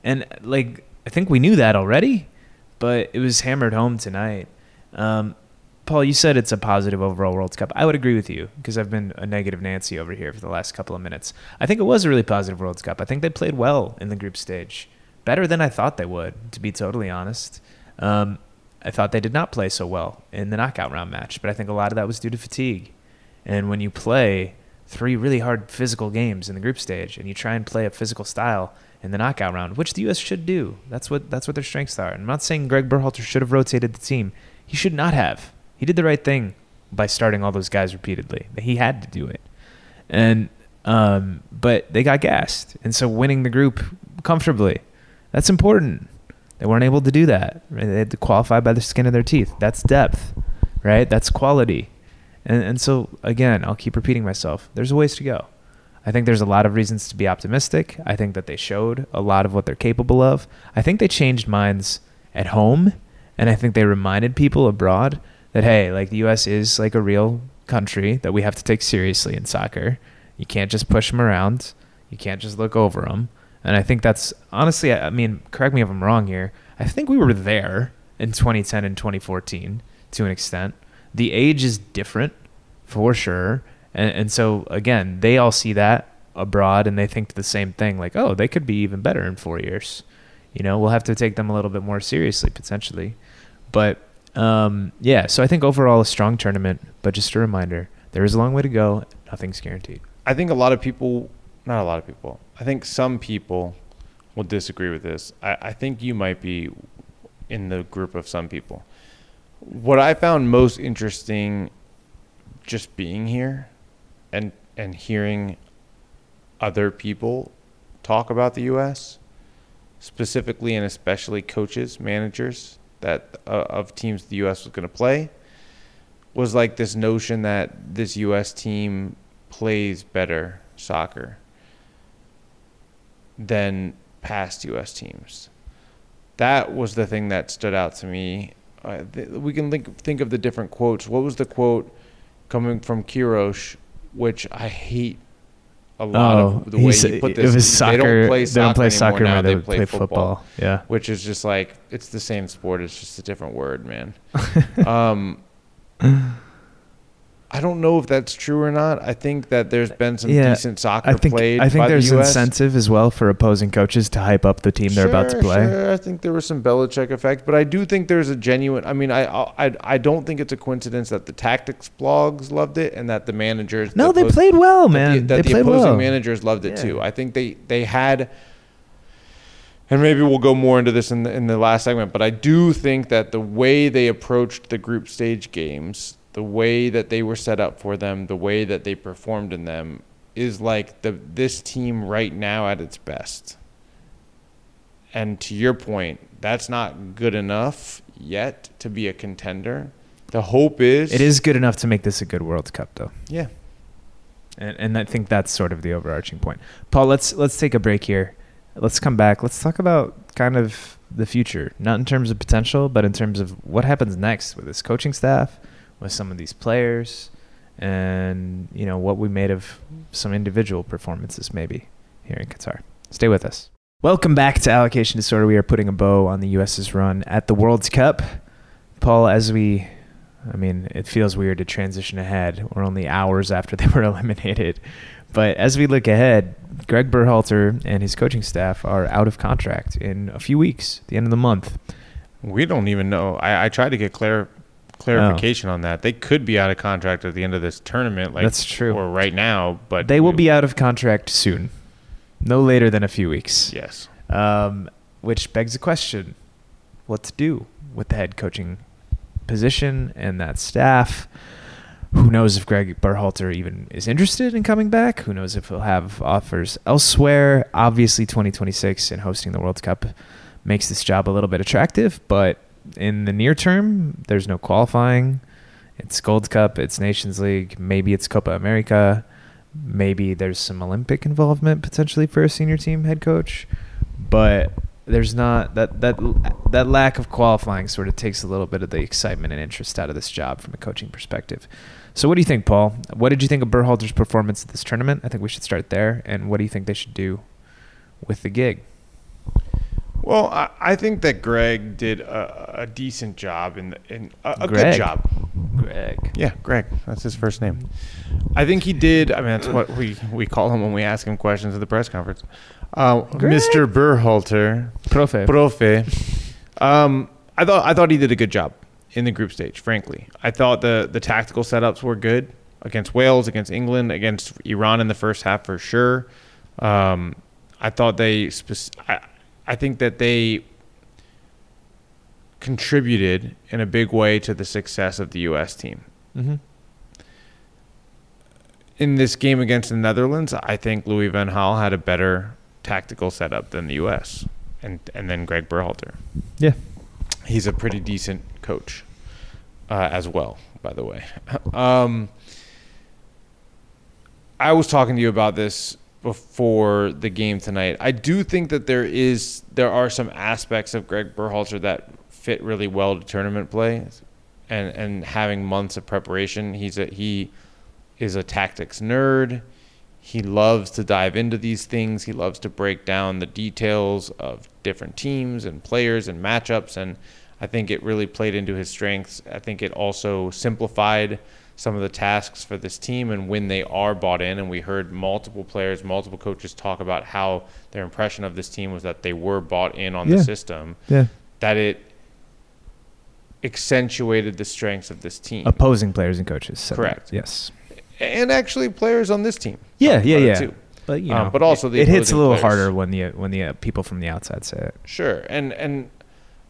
And, like, I think we knew that already, but it was hammered home tonight. Um, Paul, you said it's a positive overall World Cup. I would agree with you, because I've been a negative Nancy over here for the last couple of minutes. I think it was a really positive World Cup. I think they played well in the group stage. Better than I thought they would, to be totally honest. Um, I thought they did not play so well in the knockout round match, but I think a lot of that was due to fatigue. And when you play three really hard physical games in the group stage, and you try and play a physical style in the knockout round, which the U S should do, that's what that's what their strengths are. And I'm not saying Greg Berhalter should have rotated the team. He should not have. He did the right thing by starting all those guys repeatedly. He had to do it. And um, but they got gassed. And so winning the group comfortably, that's important. They weren't able to do that. Right? They had to qualify by the skin of their teeth. That's depth, right? That's quality. And and so, again, I'll keep repeating myself. There's a ways to go. I think there's a lot of reasons to be optimistic. I think that they showed a lot of what they're capable of. I think they changed minds at home, and I think they reminded people abroad that, hey, like, the U S is like a real country that we have to take seriously in soccer. You can't just push them around. You can't just look over them. And I think that's, honestly, I mean, correct me if I'm wrong here, I think we were there in twenty ten and twenty fourteen to an extent. The age is different, for sure. And, and so, again, they all see that abroad, and they think the same thing, like, oh, they could be even better in four years. You know, we'll have to take them a little bit more seriously, potentially. But, um, yeah, so I think overall a strong tournament, but just a reminder, there is a long way to go. Nothing's guaranteed. I think a lot of people... Not a lot of people. I think some people will disagree with this. I, I think you might be in the group of some people. What I found most interesting just being here and and hearing other people talk about the U S, specifically and especially coaches, managers that uh, of teams the U S was going to play, was like this notion that this U S team plays better soccer than past U S teams. That was the thing that stood out to me. Uh, th- we can think, think of the different quotes. What was the quote coming from Kirosh, which I hate a lot oh, of the way he put this? It was soccer, they don't play soccer, they don't play soccer now. They, they play, play football. football. Yeah, which is just like, it's the same sport. It's just a different word, man. um, I don't know if that's true or not. I think that there's been some yeah, decent soccer I think, played. I think by there's the U S incentive as well for opposing coaches to hype up the team sure, they're about to play. Sure. I think there was some Belichick effect, but I do think there's a genuine. I mean, I I I don't think it's a coincidence that the tactics blogs loved it and that the managers. No, the they opposing, played well, man. That the, that they the opposing well. managers loved it yeah. too. I think they they had. And maybe we'll go more into this in the, in the last segment, but I do think that the way they approached the group stage games, the way that they were set up for them, the way that they performed in them is like the this team right now at its best. And to your point, that's not good enough yet to be a contender. The hope is... It is good enough to make this a good World Cup, though. Yeah. And, and I think that's sort of the overarching point. Paul, let's let's take a break here. let's come back. Let's talk about kind of the future, not in terms of potential, but in terms of what happens next with this coaching staff, with some of these players, and, you know, what we made of some individual performances maybe here in Qatar. Stay with us. Welcome back to Allocation Disorder. We are putting a bow on the U S's run at the World Cup. Paul, as we, I mean, it feels weird to transition ahead. We're only hours after they were eliminated. But as we look ahead, Greg Berhalter and his coaching staff are out of contract in a few weeks, the end of the month. We don't even know. I, I tried to get clar- clarification oh. on that. They could be out of contract at the end of this tournament. Like, that's true. Or right now. But they will we, be out of contract soon. No later than a few weeks. Yes. Um, which begs the question, what to do with the head coaching position and that staff? Who knows if Greg Berhalter even is interested in coming back? Who knows if he'll have offers elsewhere? Obviously, twenty twenty-six and hosting the World Cup makes this job a little bit attractive, but in the near term, there's no qualifying. It's Gold Cup, it's Nations League, maybe it's Copa America. Maybe there's some Olympic involvement potentially for a senior team head coach, but there's not that that that lack of qualifying sort of takes a little bit of the excitement and interest out of this job from a coaching perspective. So what do you think, Paul? What did you think of Berhalter's performance at this tournament? I think we should start there. And what do you think they should do with the gig? Well, I, I think that Greg did a, a decent job and in, in a, a good job. Greg. Yeah, Greg. That's his first name. I think he did. I mean, that's what we, we call him when we ask him questions at the press conference. Uh, Mister Berhalter. Profe. Profe. Um, I thought I thought he did a good job in the group stage, frankly. I thought the, the tactical setups were good against Wales, against England, against Iran in the first half for sure. Um, I thought they spec- – I, I think that they – contributed in a big way to the success of the U S team. Mm-hmm. In this game against the Netherlands, I think Louis van Gaal had a better tactical setup than the U S and and then Greg Berhalter. Yeah, he's a pretty decent coach uh, as well, by the way. um, I was talking to you about this before the game tonight. I do think that there is there are some aspects of Greg Berhalter that fit really well to tournament play, and and having months of preparation. He's a he is a tactics nerd. He loves to dive into these things. He loves to break down the details of different teams and players and matchups, and I think it really played into his strengths. I think it also simplified some of the tasks for this team and when they are bought in, and we heard multiple players, multiple coaches talk about how their impression of this team was that they were bought in on yeah. the system. Yeah. That it accentuated the strengths of this team. Opposing players and coaches. So correct. That, yes. And actually players on this team. Yeah, yeah, yeah. Too. But you know, um, but also the it hits a little players. harder when the when the uh, people from the outside say it. Sure. And and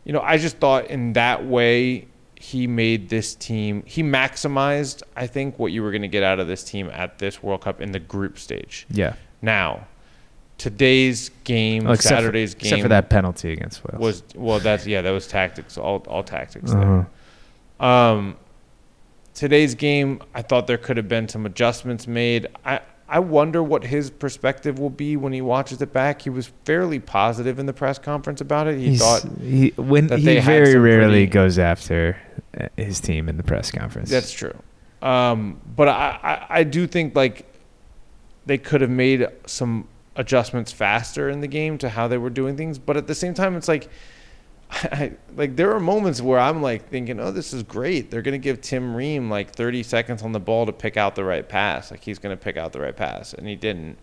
you know, I just thought in that way he made this team, he maximized, I think, what you were going to get out of this team at this World Cup in the group stage. Yeah. Now, today's game, oh, Saturday's for, game, except for that penalty against Wales, was well. That's yeah. That was tactics. All all tactics uh-huh. there. Um, today's game, I thought there could have been some adjustments made. I I wonder what his perspective will be when he watches it back. He was fairly positive in the press conference about it. He He's, thought he when that he they very rarely pretty, goes after his team in the press conference. That's true. Um, but I, I I do think like they could have made some adjustments faster in the game to how they were doing things, but at the same time it's like I, like there are moments where I'm like thinking, oh, this is great, they're gonna give Tim Ream like thirty seconds on the ball to pick out the right pass, like he's gonna pick out the right pass, and he didn't.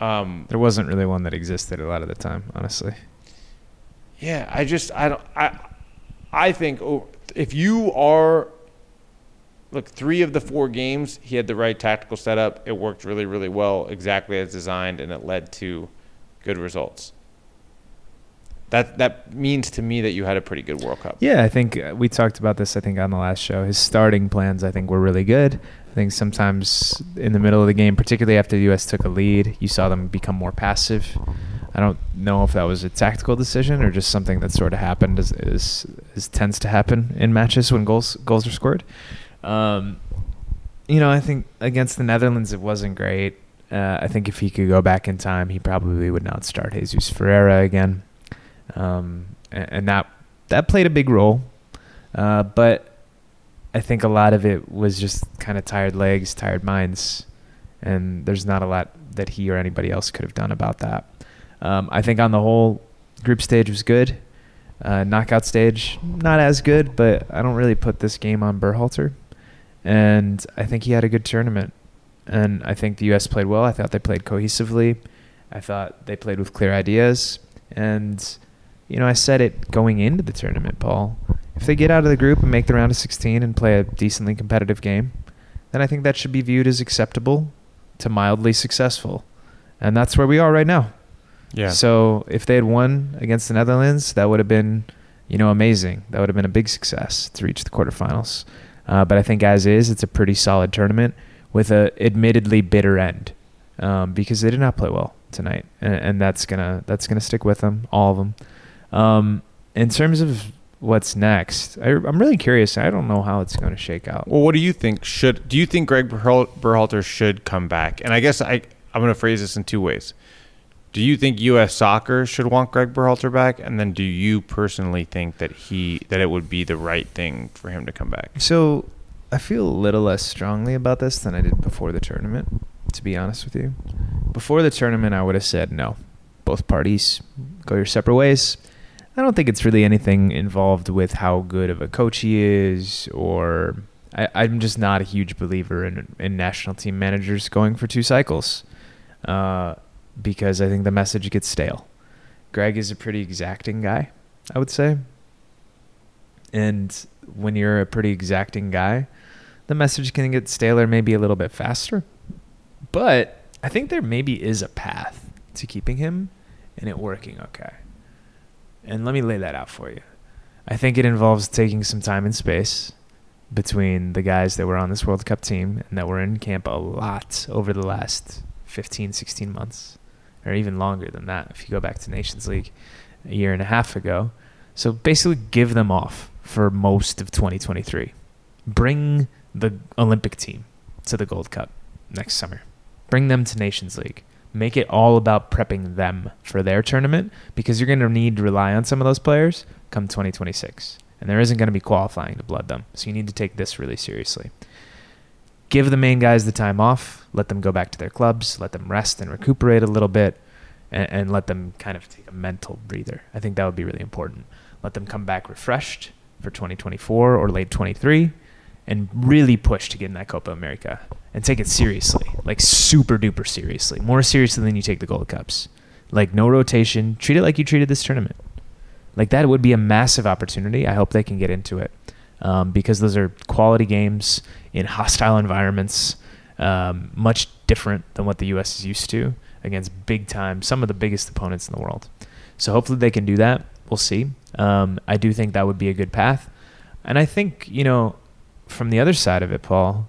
Um there wasn't really one that existed a lot of the time, honestly. Yeah, I just I don't I I think oh, if you are Look, three of the four games, he had the right tactical setup. It worked really, really well, exactly as designed, and it led to good results. That that means to me that you had a pretty good World Cup. Yeah, I think we talked about this, I think, on the last show. His starting plans, I think, were really good. I think sometimes in the middle of the game, particularly after the U S took a lead, you saw them become more passive. I don't know if that was a tactical decision or just something that sort of happened, as, as, as tends to happen in matches when goals goals are scored. Um, you know, I think against the Netherlands, it wasn't great. Uh, I think if he could go back in time, he probably would not start Jesus Ferreira again. Um, and, and that that played a big role. Uh, but I think a lot of it was just kind of tired legs, tired minds. And there's not a lot that he or anybody else could have done about that. Um, I think on the whole, group stage was good. Uh, knockout stage, not as good, but I don't really put this game on Berhalter. And I think he had a good tournament. And I think the U S played well. I thought they played cohesively. I thought they played with clear ideas. And, you know, I said it going into the tournament, Paul. If they get out of the group and make the round of sixteen and play a decently competitive game, then I think that should be viewed as acceptable to mildly successful. And that's where we are right now. Yeah. So if they had won against the Netherlands, that would have been, you know, amazing. That would have been a big success to reach the quarterfinals. Uh, but I think as is, it's a pretty solid tournament with a admittedly bitter end um, because they did not play well tonight. And, and that's gonna that's gonna stick with them, all of them. Um, in terms of what's next, I, I'm really curious. I don't know how it's going to shake out. Well, what do you think? Should Do you think Greg Berhalter should come back? And I guess I, I'm going to phrase this in two ways. Do you think U S soccer should want Greg Berhalter back? And then do you personally think that he that it would be the right thing for him to come back? So I feel a little less strongly about this than I did before the tournament, to be honest with you. Before the tournament, I would have said no. Both parties go your separate ways. I don't think it's really anything involved with how good of a coach he is, or I, I'm just not a huge believer in, in national team managers going for two cycles. Uh because I think the message gets stale. Greg is a pretty exacting guy, I would say. And when you're a pretty exacting guy, the message can get staler maybe a little bit faster. But I think there maybe is a path to keeping him and it working okay. And let me lay that out for you. I think it involves taking some time and space between the guys that were on this World Cup team and that were in camp a lot over the last fifteen, sixteen months. Or even longer than that if you go back to Nations League a year and a half ago. So basically give them off for most of twenty twenty-three. Bring the Olympic team to the Gold Cup next summer. Bring them to Nations League. Make it all about prepping them for their tournament because you're going to need to rely on some of those players come twenty twenty-six. And there isn't going to be qualifying to blood them. So you need to take this really seriously. Give the main guys the time off. Let them go back to their clubs. Let them rest and recuperate a little bit. And, and let them kind of take a mental breather. I think that would be really important. Let them come back refreshed for twenty twenty-four or late twenty-three and really push to get in that Copa America and take it seriously, like super duper seriously, more seriously than you take the Gold Cups. Like no rotation. Treat it like you treated this tournament. Like that would be a massive opportunity. I hope they can get into it. Um, because those are quality games in hostile environments, um, much different than what the U S is used to against big time, some of the biggest opponents in the world. So hopefully they can do that. We'll see. Um, I do think that would be a good path. And I think, you know, from the other side of it, Paul,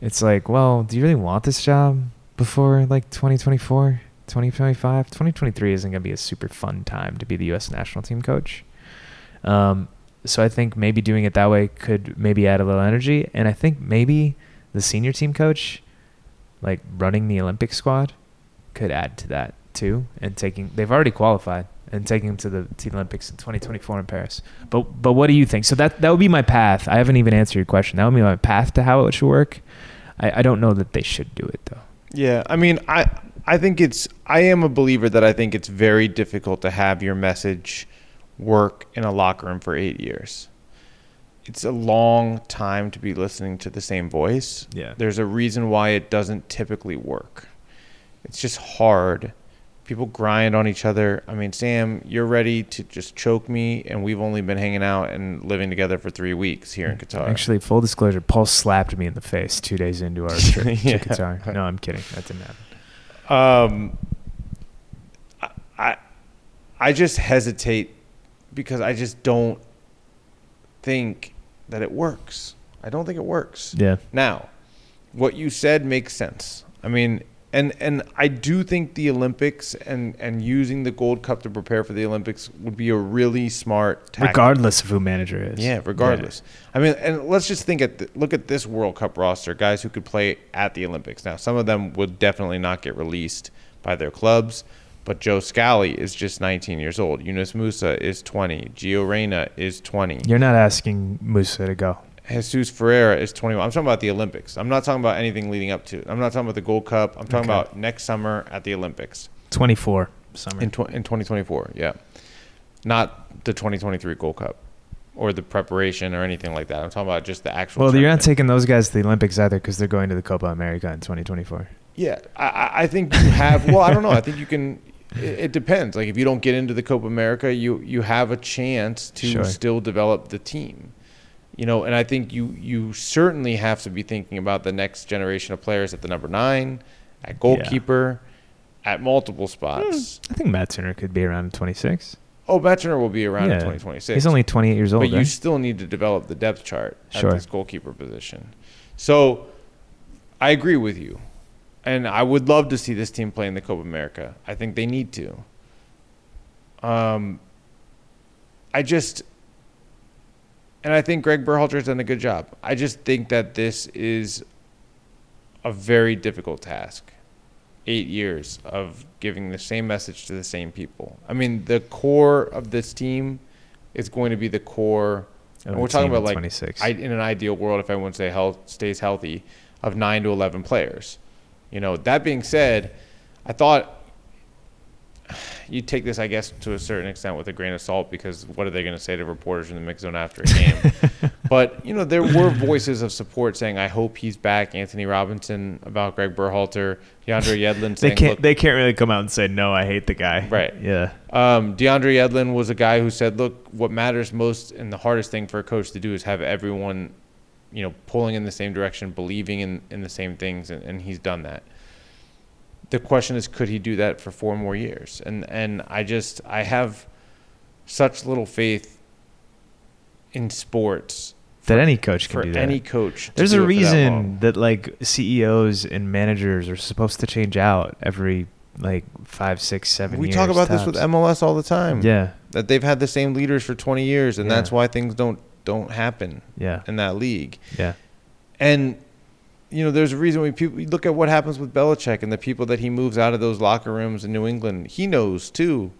it's like, well, do you really want this job before like twenty twenty-four, twenty twenty-five? twenty twenty-three isn't going to be a super fun time to be the U S national team coach. Um, So I think maybe doing it that way could maybe add a little energy. And I think maybe the senior team coach, like running the Olympic squad, could add to that too. And taking they've already qualified and taking them to the, to the Olympics in twenty twenty-four in Paris. But but what do you think? So that, that would be my path. I haven't even answered your question. That would be my path to how it should work. I, I don't know that they should do it though. Yeah, I mean, I I think it's I am a believer that I think it's very difficult to have your message work in a locker room for eight years. It's a long time to be listening to the same voice. Yeah. There's a reason why it doesn't typically work. It's just hard. People grind on each other. I mean, Sam, you're ready to just choke me, and we've only been hanging out and living together for three weeks here in Qatar. Actually, full disclosure, Paul slapped me in the face two days into our trip yeah. to Qatar. No, I'm kidding. That didn't happen. Um, I, I, I just hesitate because I just don't think that it works. I don't think it works. Yeah. Now, what you said makes sense. I mean, And and I do think the Olympics and, and using the Gold Cup to prepare for the Olympics would be a really smart tactic. Regardless of who manager is. Yeah, regardless. Yeah. I mean, and let's just think at the, look at this World Cup roster, guys who could play at the Olympics. Now, some of them would definitely not get released by their clubs, but Joe Scally is just nineteen years old. Yunus Musa is twenty. Gio Reyna is twenty. You're not asking Musa to go. Jesus Ferreira is twenty-one. I'm talking about the Olympics. I'm not talking about anything leading up to it. I'm not talking about the Gold Cup. I'm talking okay. about next summer at the Olympics. twenty-four summer. In, tw- in twenty twenty-four, yeah. Not the twenty twenty-three Gold Cup or the preparation or anything like that. I'm talking about just the actual Well, tournament. You're not taking those guys to the Olympics either because they're going to the Copa America in twenty twenty-four. Yeah, I, I think you have – well, I don't know. I think you can – it depends. Like if you don't get into the Copa America, you, you have a chance to sure. still develop the team. You know, and I think you, you certainly have to be thinking about the next generation of players at the number nine, at goalkeeper, yeah. at multiple spots. Mm, I think Matt Turner could be around in twenty-six. Oh, Matt Turner will be around yeah. in twenty twenty-six. He's only twenty-eight years old. But right? you still need to develop the depth chart sure. at this goalkeeper position. So I agree with you. And I would love to see this team play in the Copa America. I think they need to. Um, I just... And I think Greg Berhalter has done a good job. I just think that this is a very difficult task. Eight years of giving the same message to the same people. I mean, the core of this team is going to be the core. Oh, and we're talking about like I, in an ideal world, if everyone stay health, stays healthy, of nine to eleven players. You know, that being said, I thought you take this, I guess, to a certain extent with a grain of salt because what are they going to say to reporters in the mix zone after a game? But, you know, there were voices of support saying, I hope he's back. Antonee Robinson about Greg Berhalter. DeAndre Yedlin saying, they can't, they can't really come out and say, no, I hate the guy. Right. Yeah. Um, DeAndre Yedlin was a guy who said, look, what matters most and the hardest thing for a coach to do is have everyone, you know, pulling in the same direction, believing in, in the same things, and, and he's done that. The question is, could he do that for four more years? And and I just I have such little faith in sports for, that any coach can do that. Any coach. There's a reason that, that like C E Os and managers are supposed to change out every like five, six, seven years. We talk about this with M L S all the time. Yeah, that they've had the same leaders for twenty years, and yeah. that's why things don't don't happen. Yeah. in that league. Yeah, and. You know, there's a reason when people you look at what happens with Belichick and the people that he moves out of those locker rooms in New England. He knows, too.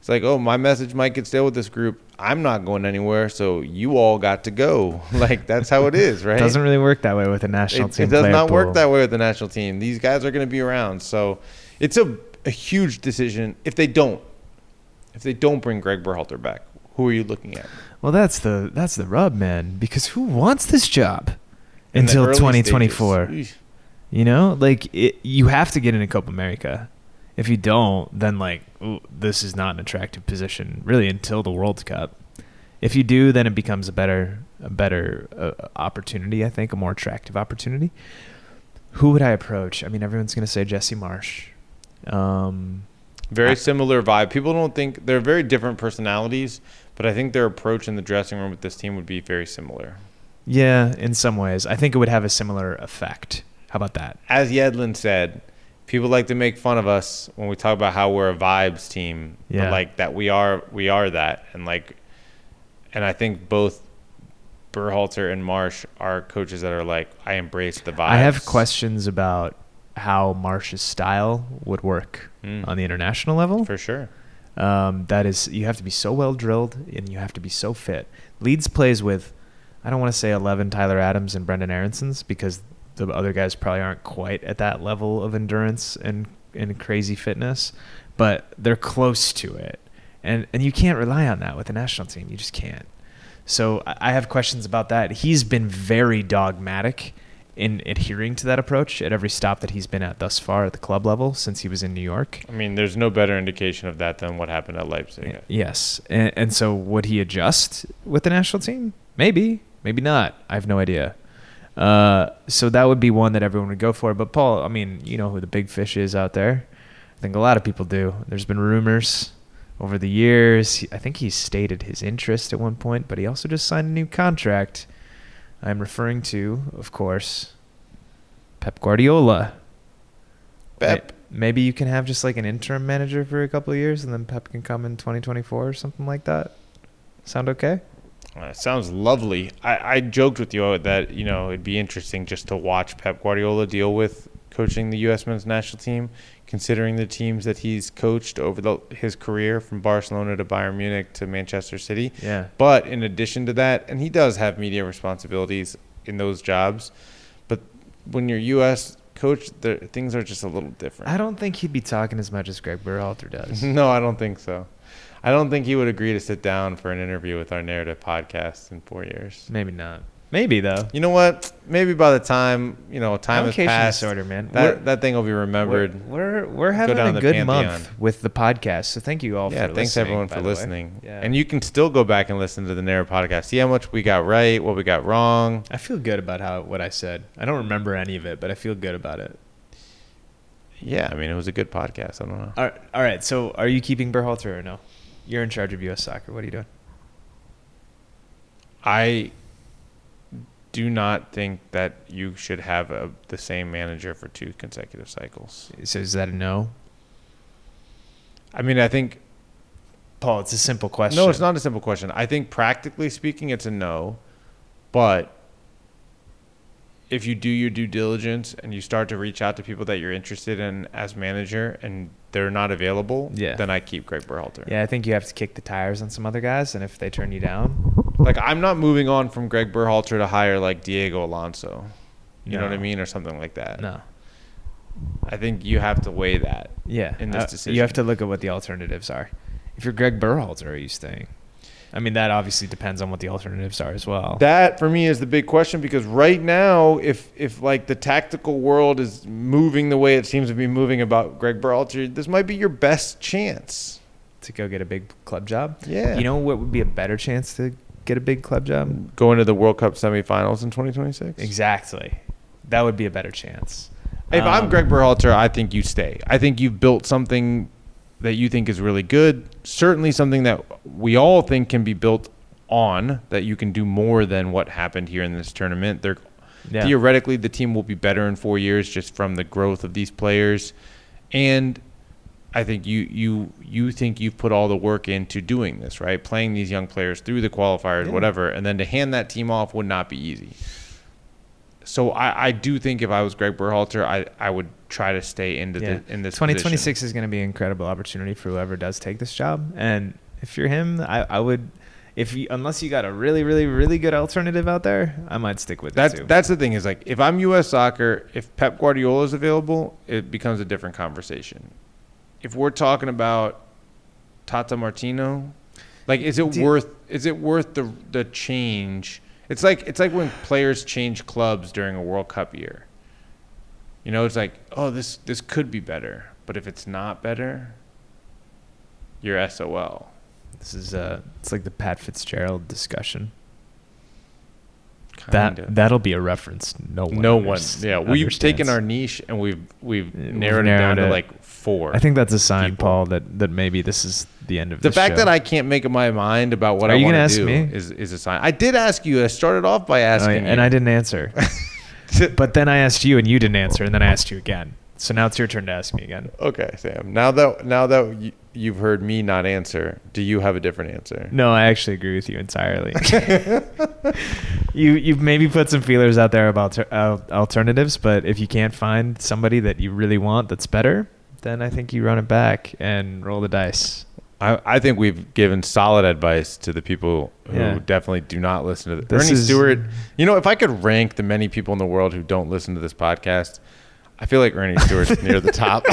It's like, oh, my message might get stale with this group. I'm not going anywhere, so you all got to go. Like, that's how it is, right? It doesn't really work that way with the national it, team. It does not pool. work that way with the national team. These guys are going to be around. So it's a, a huge decision if they don't. If they don't bring Greg Berhalter back, who are you looking at? Well, that's the that's the rub, man, because who wants this job? Until twenty twenty-four, you know, like it, you have to get into Copa America. If you don't, then like ooh, this is not an attractive position really until the World Cup. If you do, then it becomes a better, a better uh, opportunity. I think a more attractive opportunity. Who would I approach? I mean, everyone's going to say Jesse Marsh. Um, very I, similar vibe. People don't think they're very different personalities, but I think their approach in the dressing room with this team would be very similar. Yeah, in some ways. I think it would have a similar effect. How about that? As Yedlin said, people like to make fun of us when we talk about how we're a vibes team. Yeah. But like that we are we are that. And like and I think both Berhalter and Marsh are coaches that are like, I embrace the vibes. I have questions about how Marsh's style would work mm. on the international level. For sure. Um, that is you have to be so well drilled and you have to be so fit. Leeds plays with I don't want to say eleven Tyler Adams and Brendan Aaronsons because the other guys probably aren't quite at that level of endurance and, and crazy fitness, but they're close to it. And and you can't rely on that with the national team. You just can't. So I have questions about that. He's been very dogmatic in adhering to that approach at every stop that he's been at thus far at the club level since he was in New York. I mean, there's no better indication of that than what happened at Leipzig. Yes. And, and so would he adjust with the national team? Maybe. Maybe not. I have no idea. Uh, so that would be one that everyone would go for. But, Paul, I mean, you know who the big fish is out there. I think a lot of people do. There's been rumors over the years. I think he stated his interest at one point, but he also just signed a new contract. I'm referring to, of course, Pep Guardiola. Pep. Maybe you can have just like an interim manager for a couple of years, and then Pep can come in twenty twenty-four or something like that. Sound okay? Uh, sounds lovely. I, I joked with you that, you know, it'd be interesting just to watch Pep Guardiola deal with coaching the U S men's national team, considering the teams that he's coached over the, his career, from Barcelona to Bayern Munich to Manchester City. Yeah. But in addition to that, and he does have media responsibilities in those jobs, but when you're U S coach, the, things are just a little different. I don't think he'd be talking as much as Greg Berhalter does. No, I don't think so. I don't think he would agree to sit down for an interview with our narrative podcast in four years. Maybe not. Maybe, though. You know what? Maybe by the time, you know, time has passed, disorder, man. That, that thing will be remembered. We're we're, we're having a good month with the podcast, so thank you all yeah, for listening. Yeah, thanks everyone for listening. Yeah. And you can still go back and listen to the Narrative Podcast, see how much we got right, what we got wrong. I feel good about how what I said. I don't remember any of it, but I feel good about it. Yeah, I mean, it was a good podcast. I don't know. All right, all right so are you keeping Berhalter or no? You're in charge of U S soccer. What are you doing? I... do not think that you should have a, the same manager for two consecutive cycles. So is that a no? I mean, I think... Paul, it's a simple question. No, it's not a simple question. I think practically speaking, it's a no. But if you do your due diligence and you start to reach out to people that you're interested in as manager and they're not available, yeah. then I keep Greg Berhalter. Yeah, I think you have to kick the tires on some other guys, and if they turn you down... Like, I'm not moving on from Greg Berhalter to hire, like, Diego Alonso. You no. know what I mean? Or something like that. No. I think you have to weigh that yeah. in this uh, decision. You have to look at what the alternatives are. If you're Greg Berhalter, are you staying? I mean, that obviously depends on what the alternatives are as well. That, for me, is the big question because right now, if, if like, the tactical world is moving the way it seems to be moving about Greg Berhalter, this might be your best chance. To go get a big club job? Yeah. You know what would be a better chance to... get a big club job? Go into the World Cup semifinals in twenty twenty-six? Exactly. That would be a better chance. If um, I'm Greg Berhalter, I think you stay. I think you've built something that you think is really good, certainly something that we all think can be built on, that you can do more than what happened here in this tournament. They're, yeah. Theoretically, the team will be better in four years just from the growth of these players. And I think you you you think you've put all the work into doing this, right? Playing these young players through the qualifiers, yeah. whatever, and then to hand that team off would not be easy. So I, I do think if I was Greg Berhalter, I, I would try to stay into yeah. the, in this twenty twenty-six position. Is going to be an incredible opportunity for whoever does take this job. And if you're him, I, I would if you, unless you got a really really really good alternative out there, I might stick with that. That's, that's the thing is like if I'm U S soccer, if Pep Guardiola is available, it becomes a different conversation. If we're talking about Tata Martino, like is it worth is it worth the the change? It's like it's like when players change clubs during a World Cup year. You know, it's like, oh, this this could be better, but if it's not better, you're S O L. This is uh it's like the Pat Fitzgerald discussion. Kind that of. That'll be a reference. No one. No one. Yeah, we've taken our niche and we've we've yeah, narrowed, narrowed it down it. to like four. I think that's a sign, people. Paul, that, that maybe this is the end of the. The fact show. that I can't make up my mind about what Are I you want gonna to ask do me? is is a sign. I did ask you. I started off by asking, oh, yeah, you. and I didn't answer. But then I asked you, and you didn't answer, and then I asked you again. So now it's your turn to ask me again. Okay, Sam. Now that now that you've heard me not answer, do you have a different answer? No, I actually agree with you entirely. you you've maybe put some feelers out there about uh, alternatives, but if you can't find somebody that you really want that's better, then I think you run it back and roll the dice. I, I think we've given solid advice to the people who yeah. definitely do not listen to the, Ernie is, Stewart. You know, if I could rank the many people in the world who don't listen to this podcast, I feel like Ernie Stewart's near the top.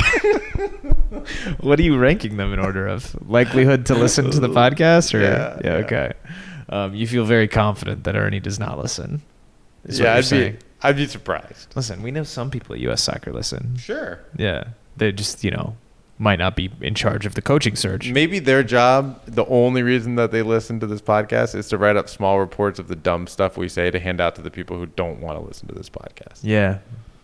What are you ranking them in order of? Likelihood to listen to the podcast? Or Yeah, yeah, yeah. okay. Um, you feel very confident that Ernie does not listen. Yeah, I'd be, I'd be surprised. Listen, we know some people at U S Soccer listen. Sure. Yeah, they just, you know, might not be in charge of the coaching search. Maybe their job, the only reason that they listen to this podcast is to write up small reports of the dumb stuff we say to hand out to the people who don't want to listen to this podcast. Yeah.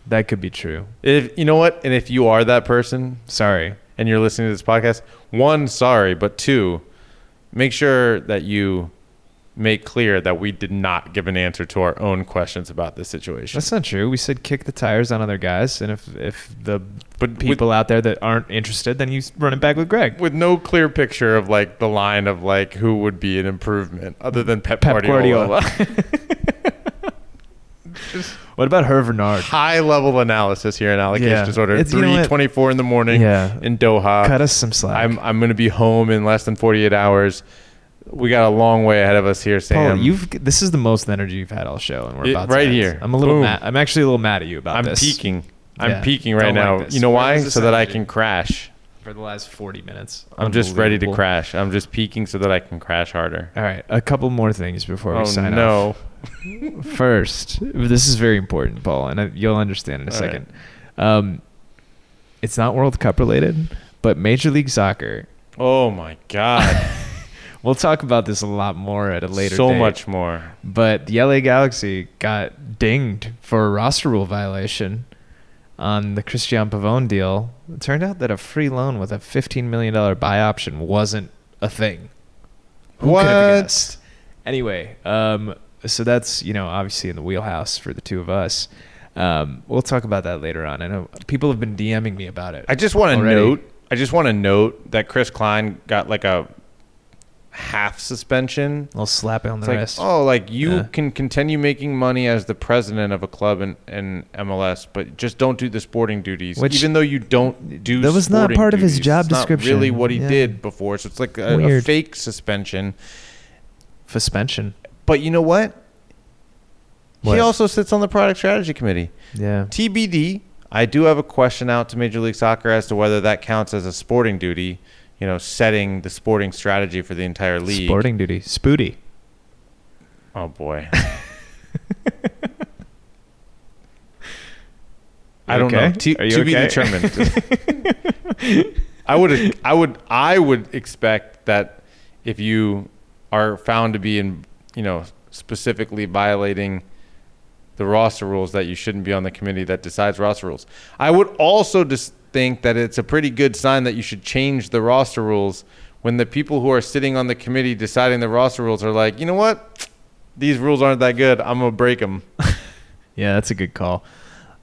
That could be true. If you know what, and if you are that person, sorry, and you're listening to this podcast, one, sorry, but two, make sure that you make clear that we did not give an answer to our own questions about this situation. That's not true. We said kick the tires on other guys, and if if the but people with, out there that aren't interested, then you run it back with Greg. With no clear picture of like the line of like who would be an improvement other than Pep, Pep Guardiola. Just what about Herb Renard? High level analysis here in Allocation yeah. Disorder. It's, three twenty-four in the morning yeah. in Doha. Cut us some slack. I'm I'm going to be home in less than forty-eight hours. We got a long way ahead of us here, Sam. Paul, you've this is the most energy you've had all show, and we're it, about to right end. Here. I'm a little. Mad, I'm actually a little mad at you about I'm this. I'm peaking. I'm yeah, peaking right now. Like you know why? So that I can crash. For the last forty minutes, I'm just ready to crash. I'm just peaking so that I can crash harder. All right, a couple more things before we oh, sign no. off. No. First, this is very important, Paul, and I, you'll understand in a all second. Right. Um, it's not World Cup related, but Major League Soccer. Oh my God. We'll talk about this a lot more at a later date. So much more. But the L A Galaxy got dinged for a roster rule violation on the Christian Pavone deal. It turned out that a free loan with a fifteen million dollars buy option wasn't a thing. Who what? Could have guessed? Anyway, um, so that's, you know, obviously in the wheelhouse for the two of us. Um, we'll talk about that later on. I know people have been DMing me about it. I just want to note. I just want to note that Chris Klein got like a half suspension. I'll slap it on the like, wrist. Oh, like you yeah. can continue making money as the president of a club in, in M L S, but just don't do the sporting duties. Which, even though you don't do that was not part duties, of his job description. Not really what he yeah. did before. So it's like a, a fake suspension. Suspension. But you know what? what? He also sits on the product strategy committee. Yeah. T B D. I do have a question out to Major League Soccer as to whether that counts as a sporting duty. You know, setting the sporting strategy for the entire league. Sporting duty. Spooty. Oh, boy. I don't okay? know. T- Are you to okay? be determined. I would I would I would expect that if you are found to be in, you know, specifically violating the roster rules, that you shouldn't be on the committee that decides roster rules. I would also dis- think that it's a pretty good sign that you should change the roster rules when the people who are sitting on the committee deciding the roster rules are like, you know what? These rules aren't that good. I'm going to break them. Yeah, that's a good call.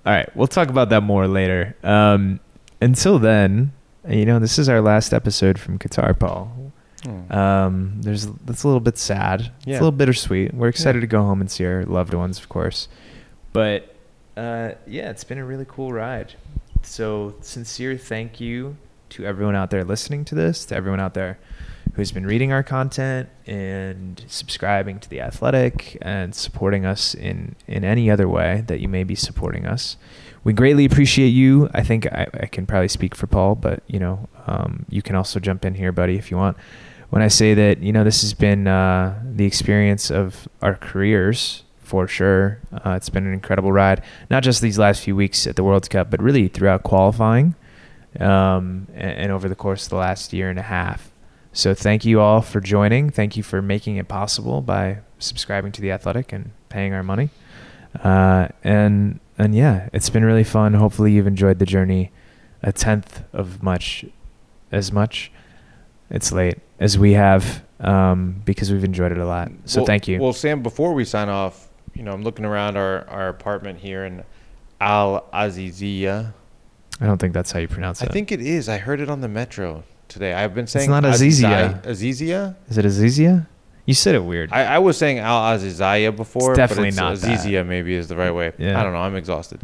All right. We'll talk about that more later. Um, until then, you know, this is our last episode from Qatar, Paul. Mm. Um, there's that's a little bit sad. Yeah. It's a little bittersweet. We're excited yeah. to go home and see our loved ones, of course. But, uh, yeah, it's been a really cool ride. So sincere thank you to everyone out there listening to this, to everyone out there who's been reading our content and subscribing to The Athletic and supporting us in, in any other way that you may be supporting us. We greatly appreciate you. I think I, I can probably speak for Paul, but, you know, um, you can also jump in here, buddy, if you want. When I say that, you know, this has been uh, the experience of our careers for sure. Uh, it's been an incredible ride, not just these last few weeks at the World Cup, but really throughout qualifying um, and, and over the course of the last year and a half. So thank you all for joining. Thank you for making it possible by subscribing to The Athletic and paying our money. Uh, and, and yeah, it's been really fun. Hopefully you've enjoyed the journey a tenth of much as much. It's late as we have um, because we've enjoyed it a lot. So well, thank you. Well, Sam, before we sign off, you know, I'm looking around our, our apartment here in Al Azizia. I don't think that's how you pronounce it. I think it is. I heard it on the metro today. I've been saying... It's not Azizia. Azizia? Is it Azizia? You said it weird. I, I was saying Al Azizia before. It's definitely but it's not Azizia that. Maybe is the right way. Yeah. I don't know. I'm exhausted.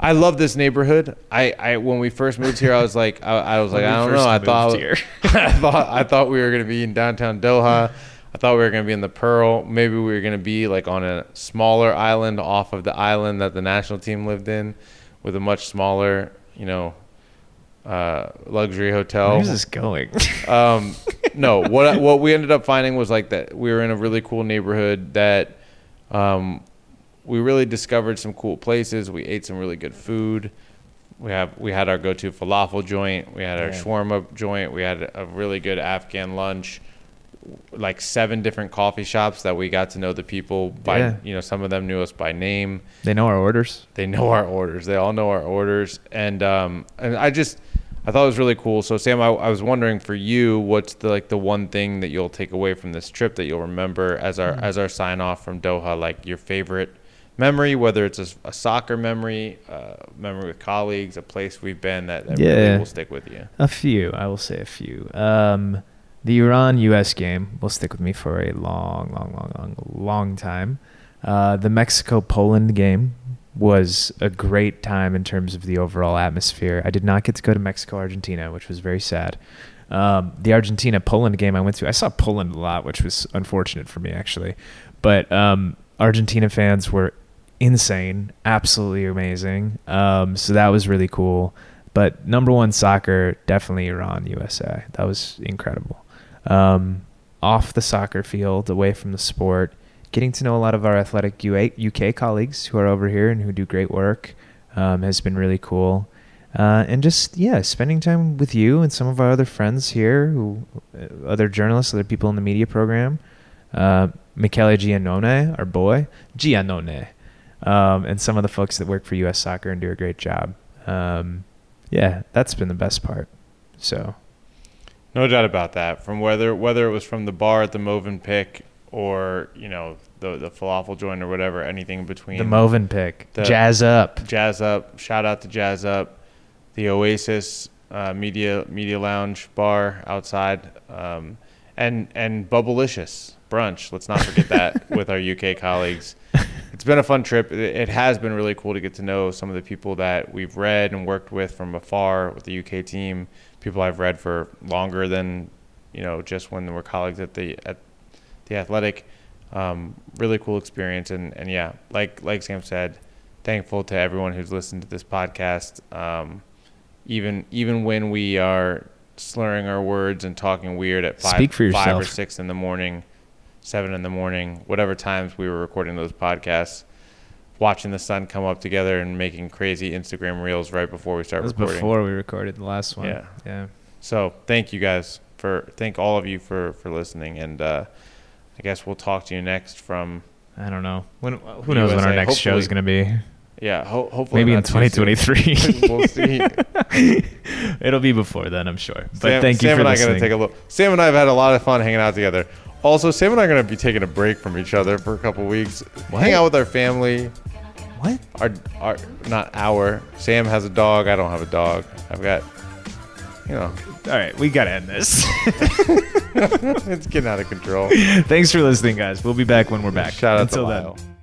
I love this neighborhood. I, I when we first moved here, I was like, I, I was like, I don't know. I thought, I thought I thought we were going to be in downtown Doha. I thought we were going to be in the Pearl. Maybe we were going to be like on a smaller island off of the island that the national team lived in with a much smaller, you know, uh, luxury hotel. Where's this going? Um, no, what what we ended up finding was like that we were in a really cool neighborhood that um, we really discovered some cool places. We ate some really good food. We have we had our go-to falafel joint. We had our yeah. shawarma joint. We had a really good Afghan lunch. Like seven different coffee shops that we got to know the people by, yeah. you know, some of them knew us by name. They know our orders. They know our orders. They all know our orders. And, um, and I just, I thought it was really cool. So, Sam, I, I was wondering for you, what's the like the one thing that you'll take away from this trip that you'll remember as our mm-hmm. as our sign off from Doha, like your favorite memory, whether it's a, a soccer memory, uh, memory with colleagues, a place we've been that, that yeah. really will stick with you. A few, I will say a few. Um, the Iran U S game will stick with me for a long, long, long, long, long time. Uh, the Mexico Poland game was a great time in terms of the overall atmosphere. I did not get to go to Mexico Argentina, which was very sad. Um, the Argentina Poland game I went to, I saw Poland a lot, which was unfortunate for me actually, but um, Argentina fans were insane, absolutely amazing. Um, so that was really cool. But number one, soccer, definitely Iran U S A. That was incredible. Um, off the soccer field, away from the sport, getting to know a lot of our athletic U K colleagues who are over here and who do great work um, has been really cool. Uh, and just, yeah, spending time with you and some of our other friends here, who, other journalists, other people in the media program. Uh, Michele Giannone, our boy, Giannone, um, and some of the folks that work for U S Soccer and do a great job. Um, yeah, that's been the best part. So, no doubt about that. From whether whether it was from the bar at the Mövenpick or, you know, the the falafel joint or whatever, anything in between. The Mövenpick, Jazz Up, Jazz Up. Shout out to Jazz Up, the Oasis uh, Media Media Lounge bar outside, um, and and Bubblicious brunch. Let's not forget that with our U K colleagues. It's been a fun trip. It has been really cool to get to know some of the people that we've read and worked with from afar with the U K team, people I've read for longer than, you know, just when we're colleagues at the at the Athletic. Um, really cool experience. And, and yeah, like like Sam said, thankful to everyone who's listened to this podcast. Um, even even when we are slurring our words and talking weird at five, five or six in the morning, seven in the morning, whatever times we were recording those podcasts, watching the sun come up together and making crazy Instagram reels right before we start that was recording. Before we recorded the last one. Yeah. Yeah. So thank you guys for, thank all of you for, for listening. And uh, I guess we'll talk to you next from, I don't know. When, who knows U S A. When our next hopefully, show is going to be. Yeah. Ho- hopefully. Maybe in twenty twenty-three. We'll see. It'll be before then, I'm sure. But Sam, thank you Sam for listening. Gonna take a look. Sam and I have had a lot of fun hanging out together. Also, Sam and I are going to be taking a break from each other for a couple weeks. What? Hang out with our family. What? Our, our, not our. Sam has a dog. I don't have a dog. I've got, you know. All right, we got to end this. It's getting out of control. Thanks for listening, guys. We'll be back when we're back. Shout out to Lyle. Until then.